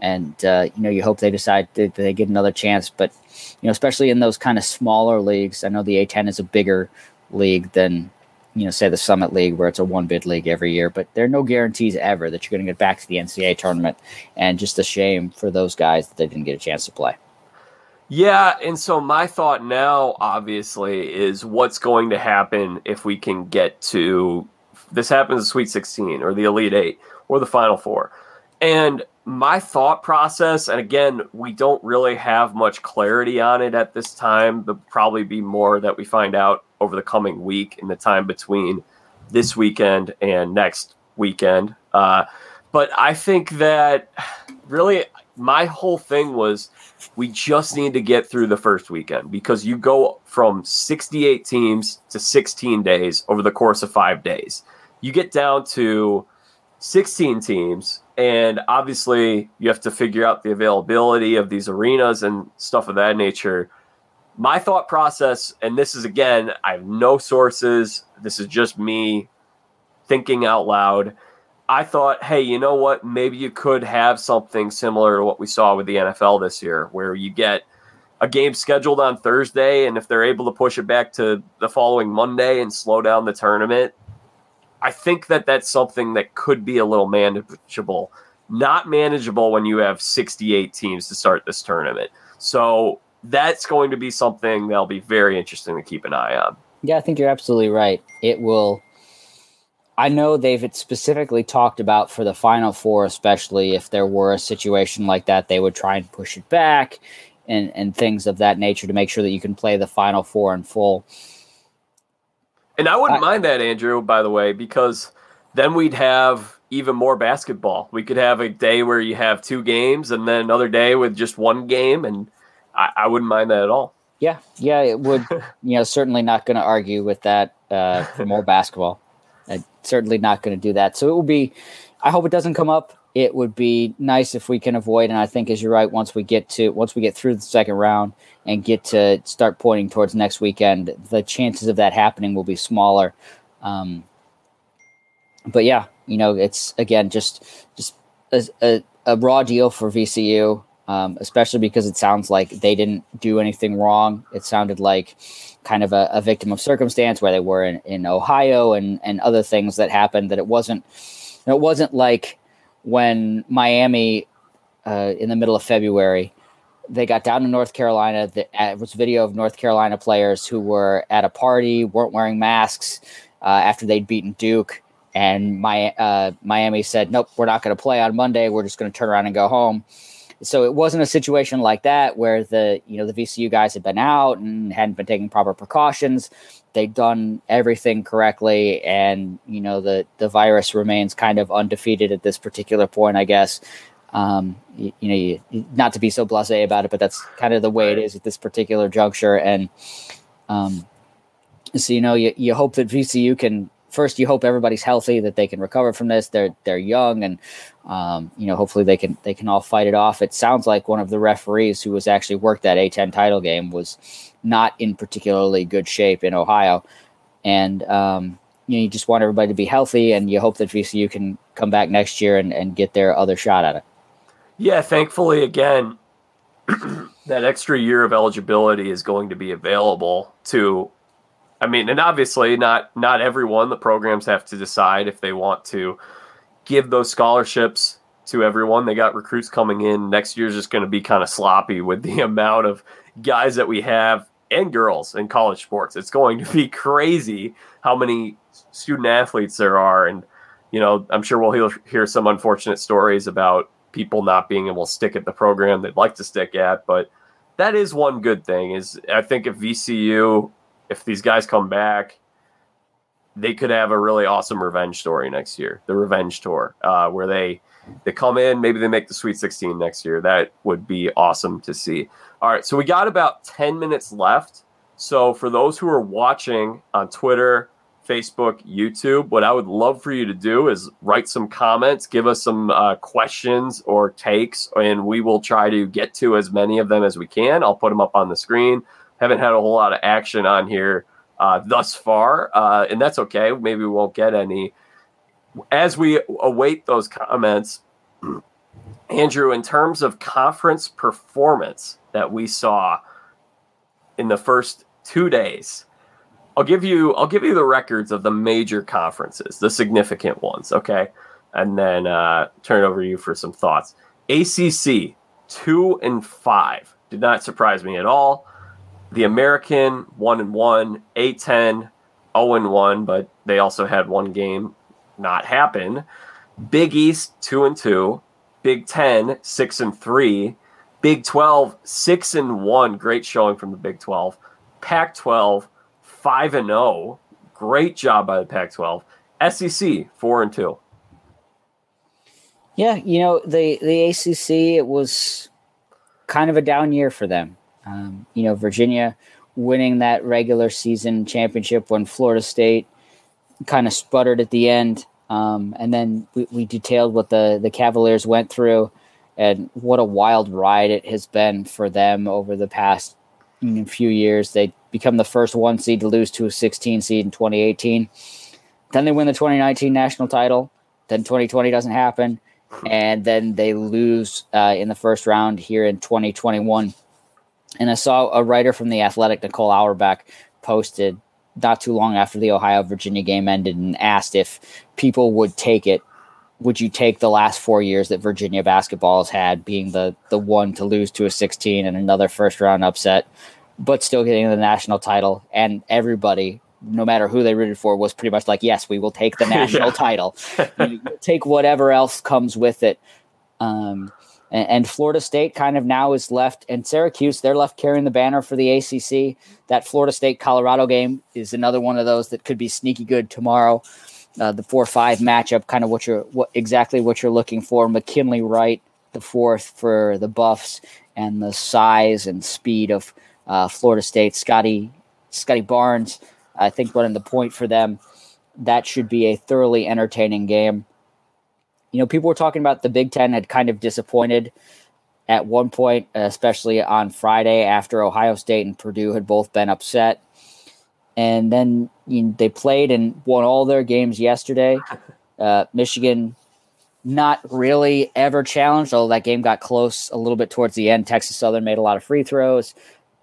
And, you know, you hope they decide that they get another chance. But, you know, especially in those kind of smaller leagues, I know the A-10 is a bigger league than, you know, say the Summit League, where it's a one-bid league every year. But there are no guarantees ever that you're going to get back to the NCAA tournament. And just a shame for those guys that they didn't get a chance to play. Yeah, and so my thought now, obviously, is what's going to happen if we can get to – this happens in Sweet 16 or the Elite Eight or the Final Four. And – my thought process, and again, we don't really have much clarity on it at this time. There'll probably be more that we find out over the coming week in the time between this weekend and next weekend. But I think that really my whole thing was we just need to get through the first weekend, because you go from 68 teams to 16 days over the course of 5 days. You get down to 16 teams, and obviously you have to figure out the availability of these arenas and stuff of that nature. My thought process, and this is, again, I have no sources. This is just me thinking out loud. I thought, hey, you know what? Maybe you could have something similar to what we saw with the NFL this year, where you get a game scheduled on Thursday, and if they're able to push it back to the following Monday and slow down the tournament, I think that that's something that could be a little manageable. Not manageable when you have 68 teams to start this tournament. So that's going to be something that'll be very interesting to keep an eye on. Yeah, I think you're absolutely right. It will. I know they've specifically talked about for the Final Four, especially if there were a situation like that, they would try and push it back and things of that nature to make sure that you can play the Final Four in full. And I wouldn't mind that, Andrew, by the way, because then we'd have even more basketball. We could have a day where you have two games and then another day with just one game, and I wouldn't mind that at all. Yeah, it would. You know, certainly not going to argue with that for more basketball. I'm certainly not going to do that. So it will be – I hope it doesn't come up. It would be nice if we can avoid, and I think, as you're right, once we get through the second round and get to start pointing towards next weekend, the chances of that happening will be smaller. But yeah, you know, it's again just a raw deal for VCU, especially because it sounds like they didn't do anything wrong. It sounded like kind of a victim of circumstance where they were in Ohio and other things that happened, that it wasn't like when Miami, in the middle of February, they got down to North Carolina. It was video of North Carolina players who were at a party, weren't wearing masks after they'd beaten Duke. And Miami said, nope, we're not going to play on Monday. We're just going to turn around and go home. So it wasn't a situation like that where the VCU guys had been out and hadn't been taking proper precautions. They'd done everything correctly, and you know the virus remains kind of undefeated at this particular point, I guess. Not to be so blasé about it, but that's kind of the way it is at this particular juncture. And so you hope that VCU can first, you hope everybody's healthy, that they can recover from this. They're young, and hopefully they can all fight it off. It sounds like one of the referees who was actually worked that A-10 title game was not in particularly good shape in Ohio, and you just want everybody to be healthy, and you hope that VCU can come back next year and get their other shot at it. Yeah, thankfully, again, that extra year of eligibility is going to be available to. I mean, and obviously not everyone, the programs have to decide if they want to give those scholarships to everyone. They got recruits coming in. Next year's just going to be kind of sloppy with the amount of guys that we have and girls in college sports. It's going to be crazy how many student athletes there are. And, I'm sure we'll hear some unfortunate stories about people not being able to stick at the program they'd like to stick at. But that is one good thing is I think if VCU... if these guys come back, they could have a really awesome revenge story next year, the revenge tour, where they come in, maybe they make the Sweet 16 next year. That would be awesome to see. All right, so we got about 10 minutes left. So for those who are watching on Twitter, Facebook, YouTube, what I would love for you to do is write some comments, give us some questions or takes, and we will try to get to as many of them as we can. I'll put them up on the screen. Haven't had a whole lot of action on here thus far, and that's okay. Maybe we won't get any. As we await those comments, Andrew, in terms of conference performance that we saw in the first 2 days, I'll give you the records of the major conferences, the significant ones, okay? And then turn it over to you for some thoughts. ACC, 2-5. Did not surprise me at all. The American 1-1, A-10 0-1, but they also had one game not happen. Big East 2-2, Big 10 6-3, Big 12 6-1, great showing from the Big 12. Pac 12 5-0, great job by the Pac 12. SEC 4-2. Yeah, the ACC, it was kind of a down year for them. Virginia winning that regular season championship when Florida State kind of sputtered at the end. And then we detailed what the Cavaliers went through and what a wild ride it has been for them over the past few years. They become the first 1 seed to lose to a 16 seed in 2018. Then they win the 2019 national title. Then 2020 doesn't happen. And then they lose in the first round here in 2021. And I saw a writer from The Athletic, Nicole Auerbach, posted not too long after the Ohio-Virginia game ended and asked if people would take it. Would you take the last 4 years that Virginia basketball has had, being the one to lose to a 16 and another first-round upset, but still getting the national title? And everybody, no matter who they rooted for, was pretty much like, yes, we will take the national title. Take whatever else comes with it. And Florida State kind of now is left, and Syracuse, they're left carrying the banner for the ACC. That Florida State-Colorado game is another one of those that could be sneaky good tomorrow. The 4-5 matchup, kind of what you're looking for. McKinley Wright, the fourth for the Buffs, and the size and speed of Florida State. Scotty Barnes, I think, running the point for them. That should be a thoroughly entertaining game. People were talking about the Big Ten had kind of disappointed at one point, especially on Friday after Ohio State and Purdue had both been upset. And then they played and won all their games yesterday. Michigan not really ever challenged, although that game got close a little bit towards the end. Texas Southern made a lot of free throws.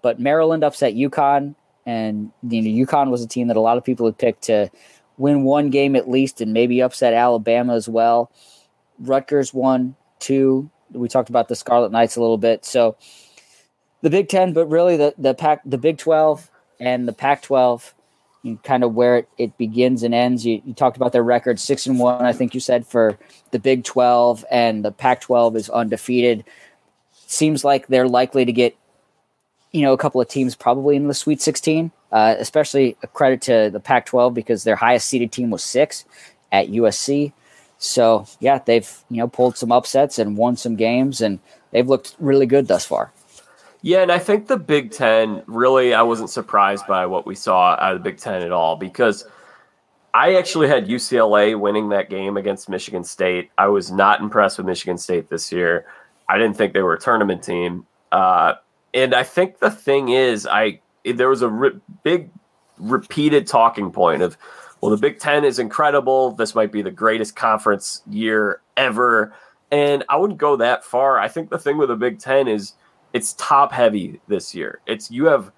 But Maryland upset UConn, and UConn was a team that a lot of people had picked to win one game at least and maybe upset Alabama as well. Rutgers won 2. We talked about the Scarlet Knights a little bit. So the Big Ten, but really the Big 12 and the Pac-12, kind of where it begins and ends. You talked about their record, 6-1, I think you said, for the Big 12, and the Pac-12 is undefeated. Seems like they're likely to get, a couple of teams probably in the Sweet 16, especially a credit to the Pac-12 because their highest seeded team was 6 at USC. So, yeah, they've, pulled some upsets and won some games, and they've looked really good thus far. Yeah, and I think the Big Ten, really, I wasn't surprised by what we saw out of the Big Ten at all because I actually had UCLA winning that game against Michigan State. I was not impressed with Michigan State this year. I didn't think they were a tournament team. And I think the thing is, there was a big repeated talking point of, well, the Big Ten is incredible. This might be the greatest conference year ever. And I wouldn't go that far. I think the thing with the Big Ten is it's top heavy this year. You have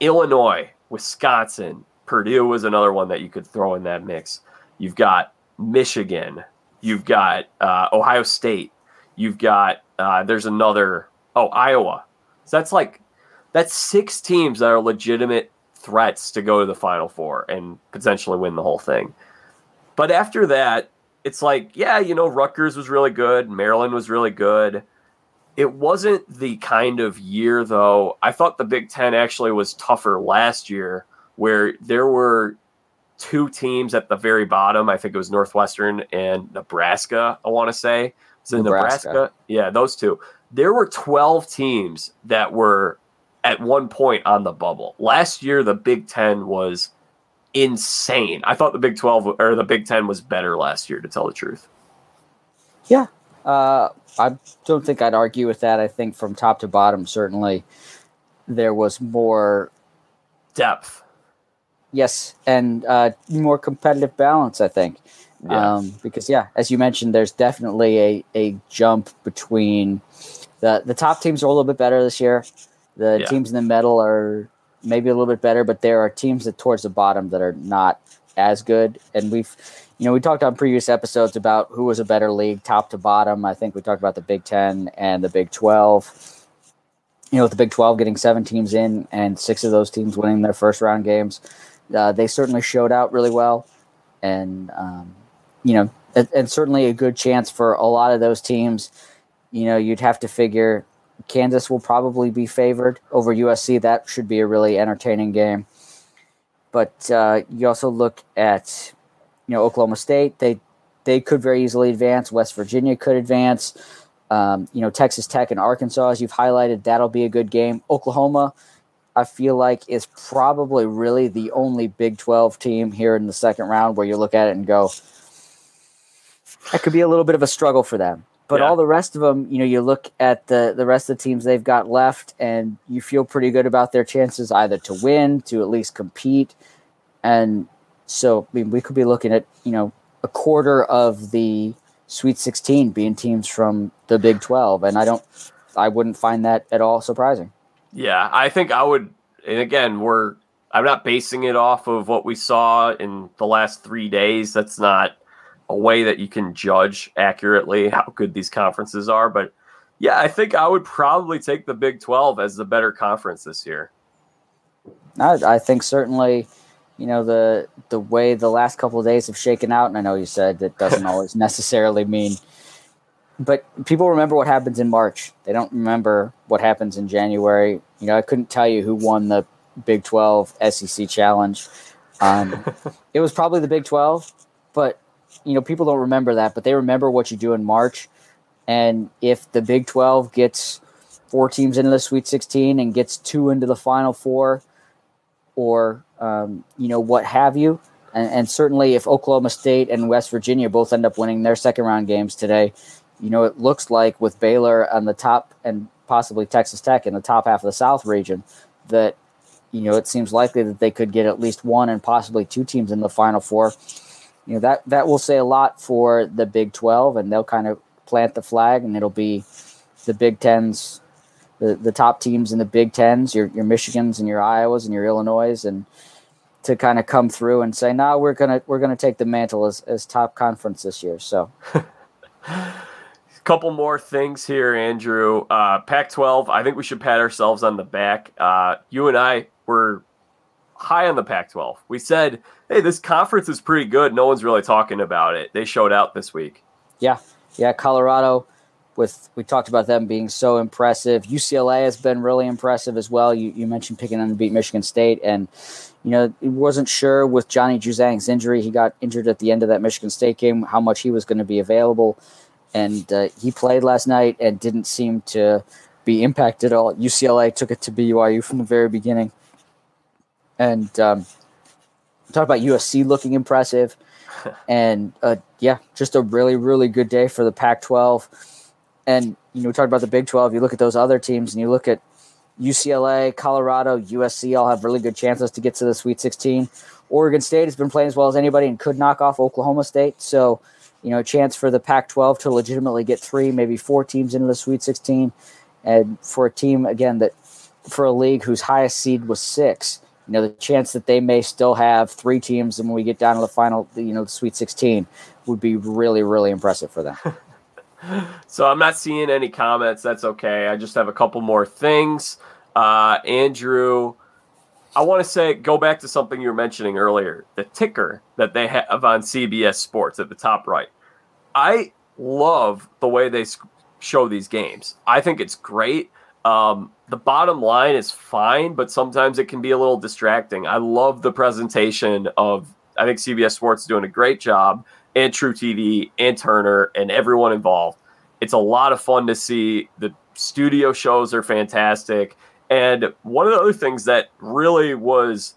Illinois, Wisconsin, Purdue was another one that you could throw in that mix. You've got Michigan. You've got Ohio State. You've got Iowa. So that's six teams that are legitimate threats to go to the Final Four and potentially win the whole thing. But after that, it's like, yeah, Rutgers was really good. Maryland was really good. It wasn't the kind of year, though. I thought the Big Ten actually was tougher last year, where there were two teams at the very bottom. I think it was Northwestern and Nebraska, I want to say. Nebraska. Yeah, those two. There were 12 teams that were at one point on the bubble. Last year, the Big Ten was insane. I thought the Big Ten was better last year, to tell the truth. Yeah. I don't think I'd argue with that. I think from top to bottom, certainly there was more depth. Yes, and more competitive balance, I think. Yeah. Because, yeah, as you mentioned, there's definitely a jump between the top teams are a little bit better this year. The teams in the middle are maybe a little bit better, but there are teams that towards the bottom that are not as good. And we've, we talked on previous episodes about who was a better league top to bottom. I think we talked about the Big Ten and the Big 12. With the Big 12 getting 7 teams in and 6 of those teams winning their first round games, they certainly showed out really well. And, and certainly a good chance for a lot of those teams. You'd have to figure Kansas will probably be favored over USC. That should be a really entertaining game. But you also look at, Oklahoma State. They could very easily advance. West Virginia could advance. Texas Tech and Arkansas, as you've highlighted, that'll be a good game. Oklahoma, I feel like, is probably really the only Big 12 team here in the second round where you look at it and go, that could be a little bit of a struggle for them. But all the rest of them, you look at the rest of the teams they've got left and you feel pretty good about their chances either to win, to at least compete. And so we could be looking at, a quarter of the Sweet 16 being teams from the Big 12. And I wouldn't find that at all surprising. Yeah, I think I would. And again, I'm not basing it off of what we saw in the last 3 days. That's not a way that you can judge accurately how good these conferences are. But yeah, I think I would probably take the Big 12 as the better conference this year. I think certainly, the way the last couple of days have shaken out, and I know you said that doesn't always necessarily mean, but people remember what happens in March. They don't remember what happens in January. I couldn't tell you who won the Big 12 SEC Challenge. It was probably the Big 12, but people don't remember that, but they remember what you do in March. And if the Big 12 gets 4 teams into the Sweet 16 and gets 2 into the Final Four or, what have you, and certainly if Oklahoma State and West Virginia both end up winning their second round games today, it looks like with Baylor on the top and possibly Texas Tech in the top half of the South region that, it seems likely that they could get at least 1 and possibly 2 teams in the Final Four. That will say a lot for the Big 12, and they'll kind of plant the flag, and it'll be the Big Ten's, the top teams in the Big Ten's, your Michigans and your Iowas and your Illinois, and to kind of come through and say, "No, we're gonna take the mantle as top conference this year." So, a couple more things here, Andrew. Pac-12. I think we should pat ourselves on the back. You and I were high on the Pac-12. We said, hey, this conference is pretty good. No one's really talking about it. They showed out this week. Yeah, Colorado, we talked about them being so impressive. UCLA has been really impressive as well. You mentioned picking on to beat Michigan State, and, it wasn't sure with Johnny Juzang's injury. He got injured at the end of that Michigan State game, how much he was going to be available, and he played last night and didn't seem to be impacted at all. UCLA took it to BYU from the very beginning. And Talk about USC looking impressive. And yeah, just a really, really good day for the Pac-12. And, you know, we talked about the Big 12. You look at those other teams and you look at UCLA, Colorado, USC all have really good chances to get to the Sweet 16. Oregon State has been playing as well as anybody and could knock off Oklahoma State. So, you know, a chance for the Pac-12 to legitimately get three, maybe four teams into the Sweet 16. And for a team, again, that for a league whose highest seed was 6, you know, the chance that they may still have 3 teams and when we get down to the final, you know, the Sweet 16 would be really, really impressive for them. So I'm not seeing any comments. That's okay. I just have a couple more things. Andrew, I want to say, go back to something you were mentioning earlier, the ticker that they have on CBS Sports at the top right. I love the way they show these games. I think it's great. The bottom line is fine, but sometimes it can be a little distracting. I love the presentation of, I think CBS Sports is doing a great job, and True TV and Turner and everyone involved. It's a lot of fun to see. The studio shows are fantastic. And one of the other things that really was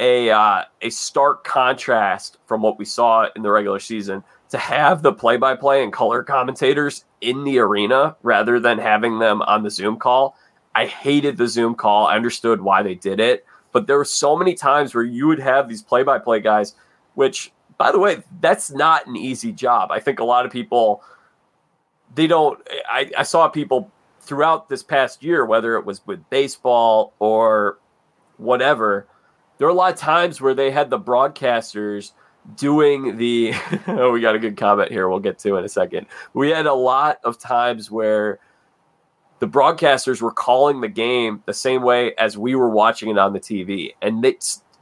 a stark contrast from what we saw in the regular season, to have the play-by-play and color commentators in the arena rather than having them on the Zoom call. I hated the Zoom call. I understood why they did it. But there were so many times where you would have these play-by-play guys, which, by the way, that's not an easy job. I think a lot of people, they don't – I saw people – throughout this past year, whether it was with baseball or whatever, there were a lot of times where they had the broadcasters doing the – oh, we got a good comment here we'll get to in a second. We had a lot of times where the broadcasters were calling the game the same way as we were watching it on the TV, and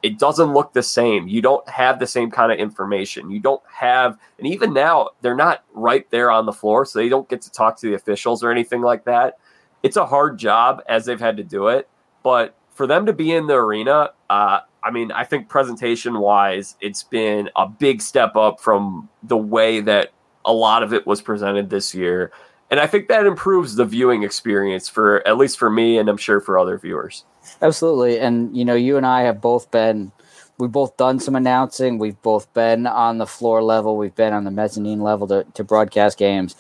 it doesn't look the same. You don't have the same kind of information. You don't have, and even now, they're not right there on the floor, so they don't get to talk to the officials or anything like that. It's a hard job as they've had to do it, but for them to be in the arena, I mean, I think presentation-wise, it's been a big step up from the way that a lot of it was presented this year, and I think that improves the viewing experience for, at least for me, and I'm sure for other viewers. Absolutely. And, you know, you and I have both been, we've both done some announcing. We've both been on the floor level. We've been on the mezzanine level to broadcast games.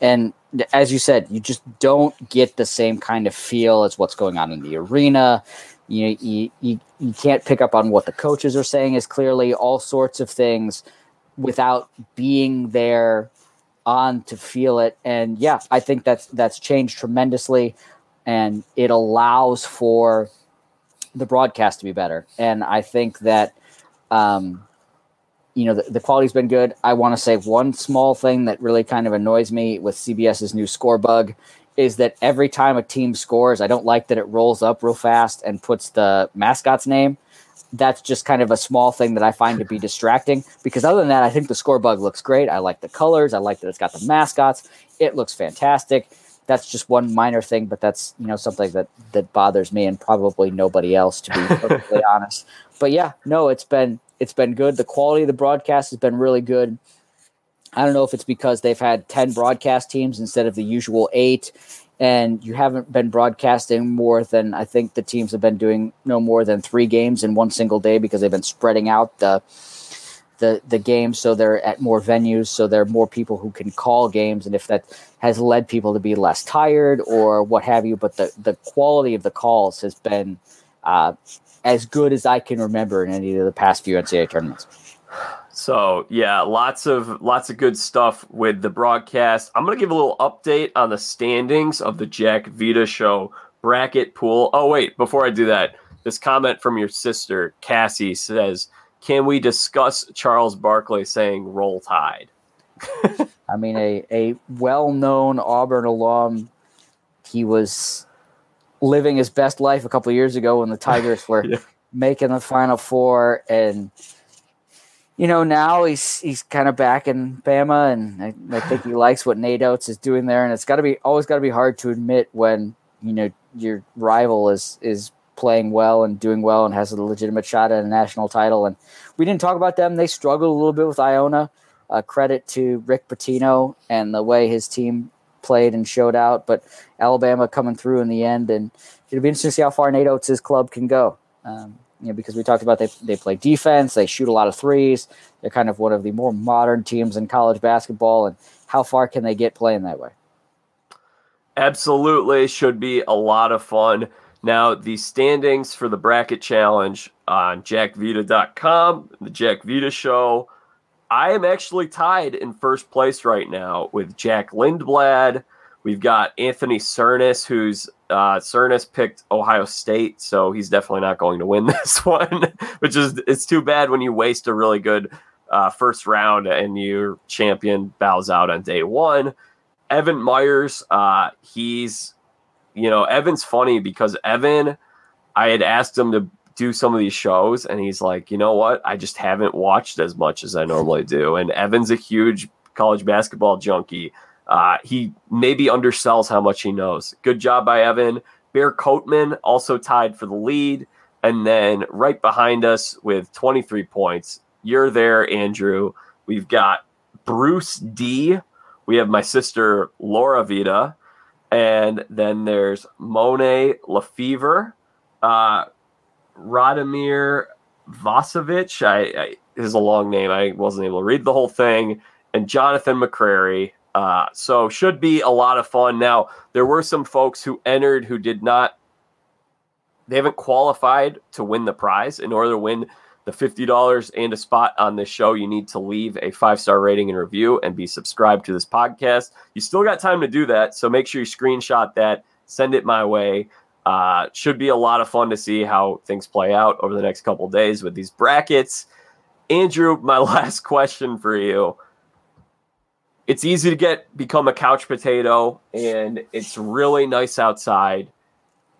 And as you said, you just don't get the same kind of feel as what's going on in the arena. You can't pick up on what the coaches are saying as clearly, all sorts of things without being there on to feel it. And yeah, I think that's changed tremendously. And it allows for the broadcast to be better. And I think that, you know, the quality's been good. I want to say one small thing that really kind of annoys me with CBS's new score bug is that every time a team scores, I don't like that it rolls up real fast and puts the mascot's name. That's just kind of a small thing that I find to be distracting, because other than that, I think the score bug looks great. I like the colors. I like that it's got the mascots. It looks fantastic. That's just one minor thing, but that's, you know, something that bothers me and probably nobody else, to be perfectly honest. But yeah, no, it's been good. The quality of the broadcast has been really good. I don't know if it's because they've had 10 broadcast teams instead of the usual 8, and you haven't been broadcasting more than, I think the teams have been doing no more than 3 games in one single day, because they've been spreading out the games, so they're at more venues, so there are more people who can call games, and if that has led people to be less tired or what have you, but the quality of the calls has been as good as I can remember in any of the past few NCAA tournaments. So yeah, lots of good stuff with the broadcast. I'm gonna give a little update on the standings of the Jack Vita Show bracket pool. Oh wait, before I do that, this comment from your sister Cassie says, can we discuss Charles Barkley saying "Roll Tide"? I mean, a well-known Auburn alum. He was living his best life a couple of years ago when the Tigers were making the Final Four, and you know, now he's kind of back in Bama, and I think he likes what Nate Oates is doing there. And it's always got to be hard to admit when, you know, your rival is playing well and doing well and has a legitimate shot at a national title. And we didn't talk about them. They struggled a little bit with Iona. Credit to Rick Pitino and the way his team played and showed out, but Alabama coming through in the end. And it'll be interesting to see how far Nate Oates' club can go. you know, because we talked about they play defense, they shoot a lot of threes. They're kind of one of the more modern teams in college basketball. And how far can they get playing that way? Absolutely. Should be a lot of fun. Now, the standings for the bracket challenge on jackvita.com, the Jack Vita Show. I am actually tied in first place right now with Jack Lindblad. We've got Anthony Cernas, who's Cernas picked Ohio State, so he's definitely not going to win this one, which is, it's too bad when you waste a really good first round and your champion bows out on day one. Evan Myers, Evan's funny because Evan, I had asked him to do some of these shows, and he's like, you know what? I just haven't watched as much as I normally do. And Evan's a huge college basketball junkie. He maybe undersells how much he knows. Good job by Evan. Bear Coatman also tied for the lead. And then right behind us with 23 points, you're there, Andrew. We've got Bruce D. We have my sister, Laura Vita. And then there's Monet Lefevre, Radomir Vasovic. This is a long name. I wasn't able to read the whole thing. And Jonathan McCrary. So should be a lot of fun. Now, there were some folks who entered who did not. They haven't qualified to win the prize. In order to win the $50 and a spot on this show, you need to leave a 5-star rating and review and be subscribed to this podcast. You still got time to do that. So make sure you screenshot that. Send it my way. Should be a lot of fun to see how things play out over the next couple of days with these brackets. Andrew, my last question for you. It's easy to become a couch potato, and it's really nice outside.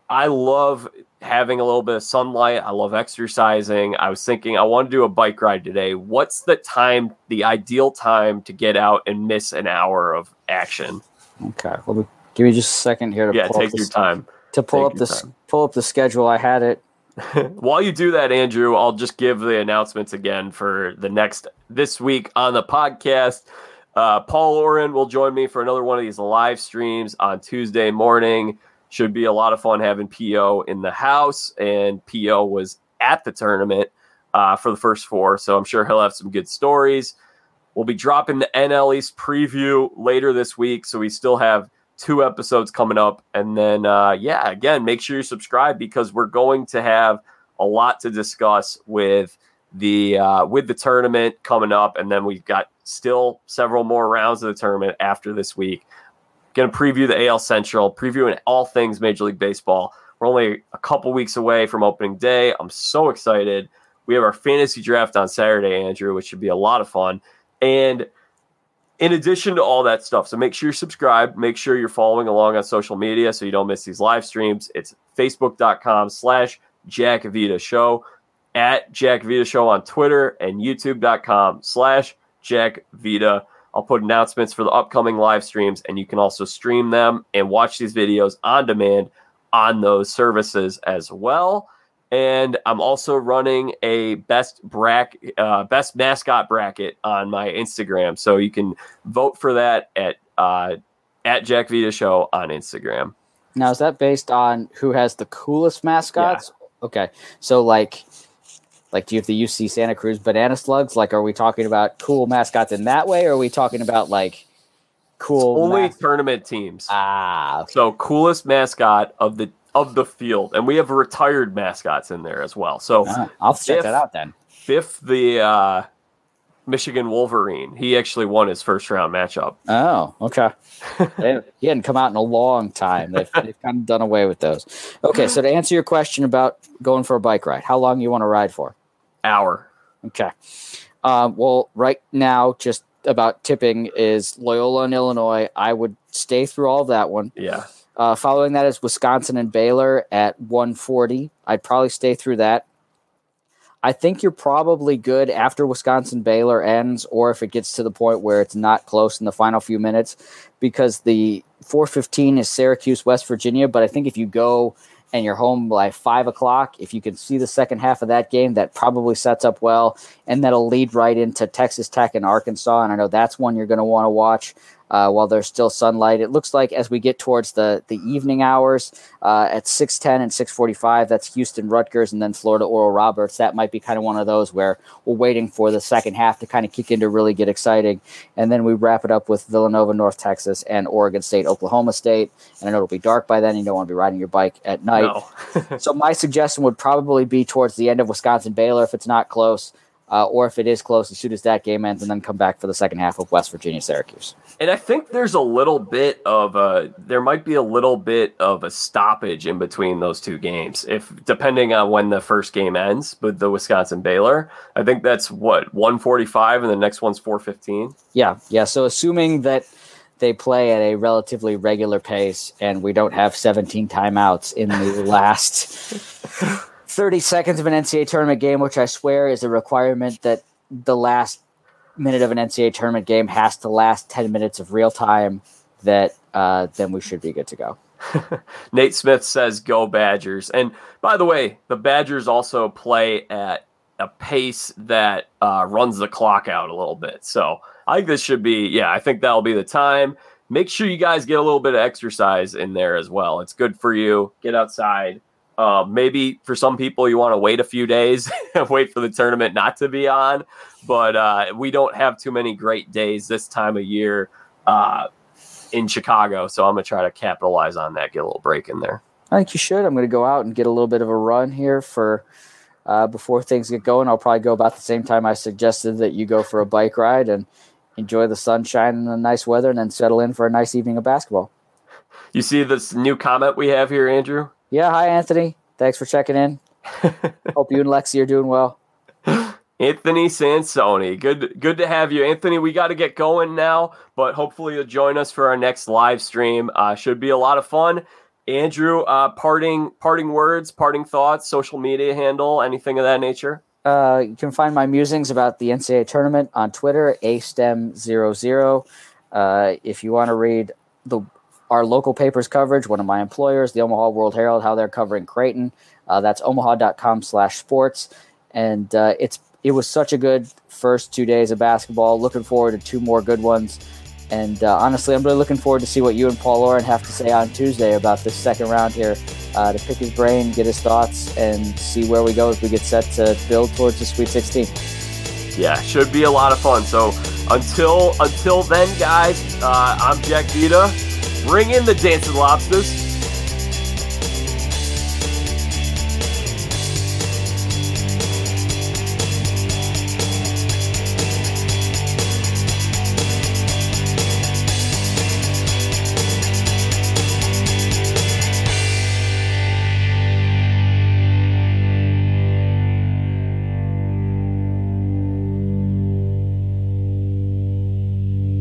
I love having a little bit of sunlight. I love exercising. I was thinking I want to do a bike ride today. What's the ideal time to get out and miss an hour of action? Okay. Well, give me just a second here to pull up your time. Pull up the schedule. I had it. While you do that, Andrew, I'll just give the announcements again for this week on the podcast. Paul Oren will join me for another one of these live streams on Tuesday morning. Should be a lot of fun having P.O. in the house, and P.O. was at the tournament for the first four, so I'm sure he'll have some good stories. We'll be dropping the NL East preview later this week, so we still have 2 episodes coming up. And then, again, make sure you subscribe because we're going to have a lot to discuss with the tournament coming up. And then we've got still several more rounds of the tournament after this week. Going to preview the AL Central, previewing all things Major League Baseball. We're only a couple weeks away from opening day. I'm so excited. We have our fantasy draft on Saturday, Andrew, which should be a lot of fun. And in addition to all that stuff, so make sure you're subscribed. Make sure you're following along on social media so you don't miss these live streams. It's facebook.com/Jack Vita Show, at Jack Vita Show on Twitter, and youtube.com/Jack Vita. I'll put announcements for the upcoming live streams, and you can also stream them and watch these videos on demand on those services as well. And I'm also running a best mascot bracket on my Instagram. So you can vote for that at Jack Vita Show on Instagram. Now, is that based on who has the coolest mascots? Yeah. Okay. So like do you have the UC Santa Cruz banana slugs? Like, are we talking about cool mascots in that way? Or are we talking about like cool tournament teams? Ah, okay. So coolest mascot of the field, and we have retired mascots in there as well. So I'll check that out then. Biff, the Michigan Wolverine, he actually won his first round matchup. Oh, okay. He hadn't come out in a long time. They've kind of done away with those. Okay, so to answer your question about going for a bike ride, how long you want to ride for? Hour. Okay. Well, right now, just about tipping is Loyola and Illinois. I would stay through all that one. Yeah. Following that is Wisconsin and Baylor at 1:40. I'd probably stay through that. I think you're probably good after Wisconsin-Baylor ends, or if it gets to the point where it's not close in the final few minutes, because the 4:15 is Syracuse, West Virginia. But I think if you go and you're home by 5 o'clock, if you can see the second half of that game, that probably sets up well, and that'll lead right into Texas Tech and Arkansas, and I know that's one you're going to want to watch. while there's still sunlight. It looks like as we get towards the evening hours at 6:10 and 6:45, that's Houston Rutgers and then Florida Oral Roberts. That might be kind of one of those where we're waiting for the second half to kind of kick in to really get exciting. And then we wrap it up with Villanova, North Texas, and Oregon State, Oklahoma State. And I know it'll be dark by then. You don't want to be riding your bike at night. No. So my suggestion would probably be towards the end of Wisconsin Baylor if it's not close. Or if it is close, as soon as that game ends, and then come back for the second half of West Virginia Syracuse. And I think there's a little bit of a stoppage in between those two games, if depending on when the first game ends. But the Wisconsin Baylor, I think that's 1:45, and the next one's 4:15. Yeah. So assuming that they play at a relatively regular pace, and we don't have 17 timeouts in the last 30 seconds of an NCAA tournament game, which I swear is a requirement that the last minute of an NCAA tournament game has to last 10 minutes of real time, that then we should be good to go. Nate Smith says, go Badgers. And by the way, the Badgers also play at a pace that runs the clock out a little bit. So I think this should be, I think that'll be the time. Make sure you guys get a little bit of exercise in there as well. It's good for you. Get outside. Maybe for some people you want to wait a few days and wait for the tournament not to be on, but we don't have too many great days this time of year in Chicago, so I'm going to try to capitalize on that, get a little break in there. I think you should. I'm going to go out and get a little bit of a run here for before things get going. I'll probably go about the same time I suggested that you go for a bike ride and enjoy the sunshine and the nice weather and then settle in for a nice evening of basketball. You see this new comment we have here, Andrew? Yeah, hi, Anthony. Thanks for checking in. Hope you and Lexi are doing well. Anthony Sansoni, good to have you. Anthony, we got to get going now, but hopefully you'll join us for our next live stream. Should be a lot of fun. Andrew, parting words, parting thoughts, social media handle, anything of that nature? You can find my musings about the NCAA tournament on Twitter, astem00. If you want to read our local papers coverage, one of my employers, the Omaha World-Herald, how they're covering Creighton. That's omaha.com/sports. And it was such a good first 2 days of basketball. Looking forward to two more good ones. And honestly, I'm really looking forward to see what you and Paul Lauren have to say on Tuesday about this second round here, to pick his brain, get his thoughts, and see where we go as we get set to build towards the Sweet 16. Yeah, should be a lot of fun. So until then, guys, I'm Jack Vita. Bring in the Dancing Lobsters.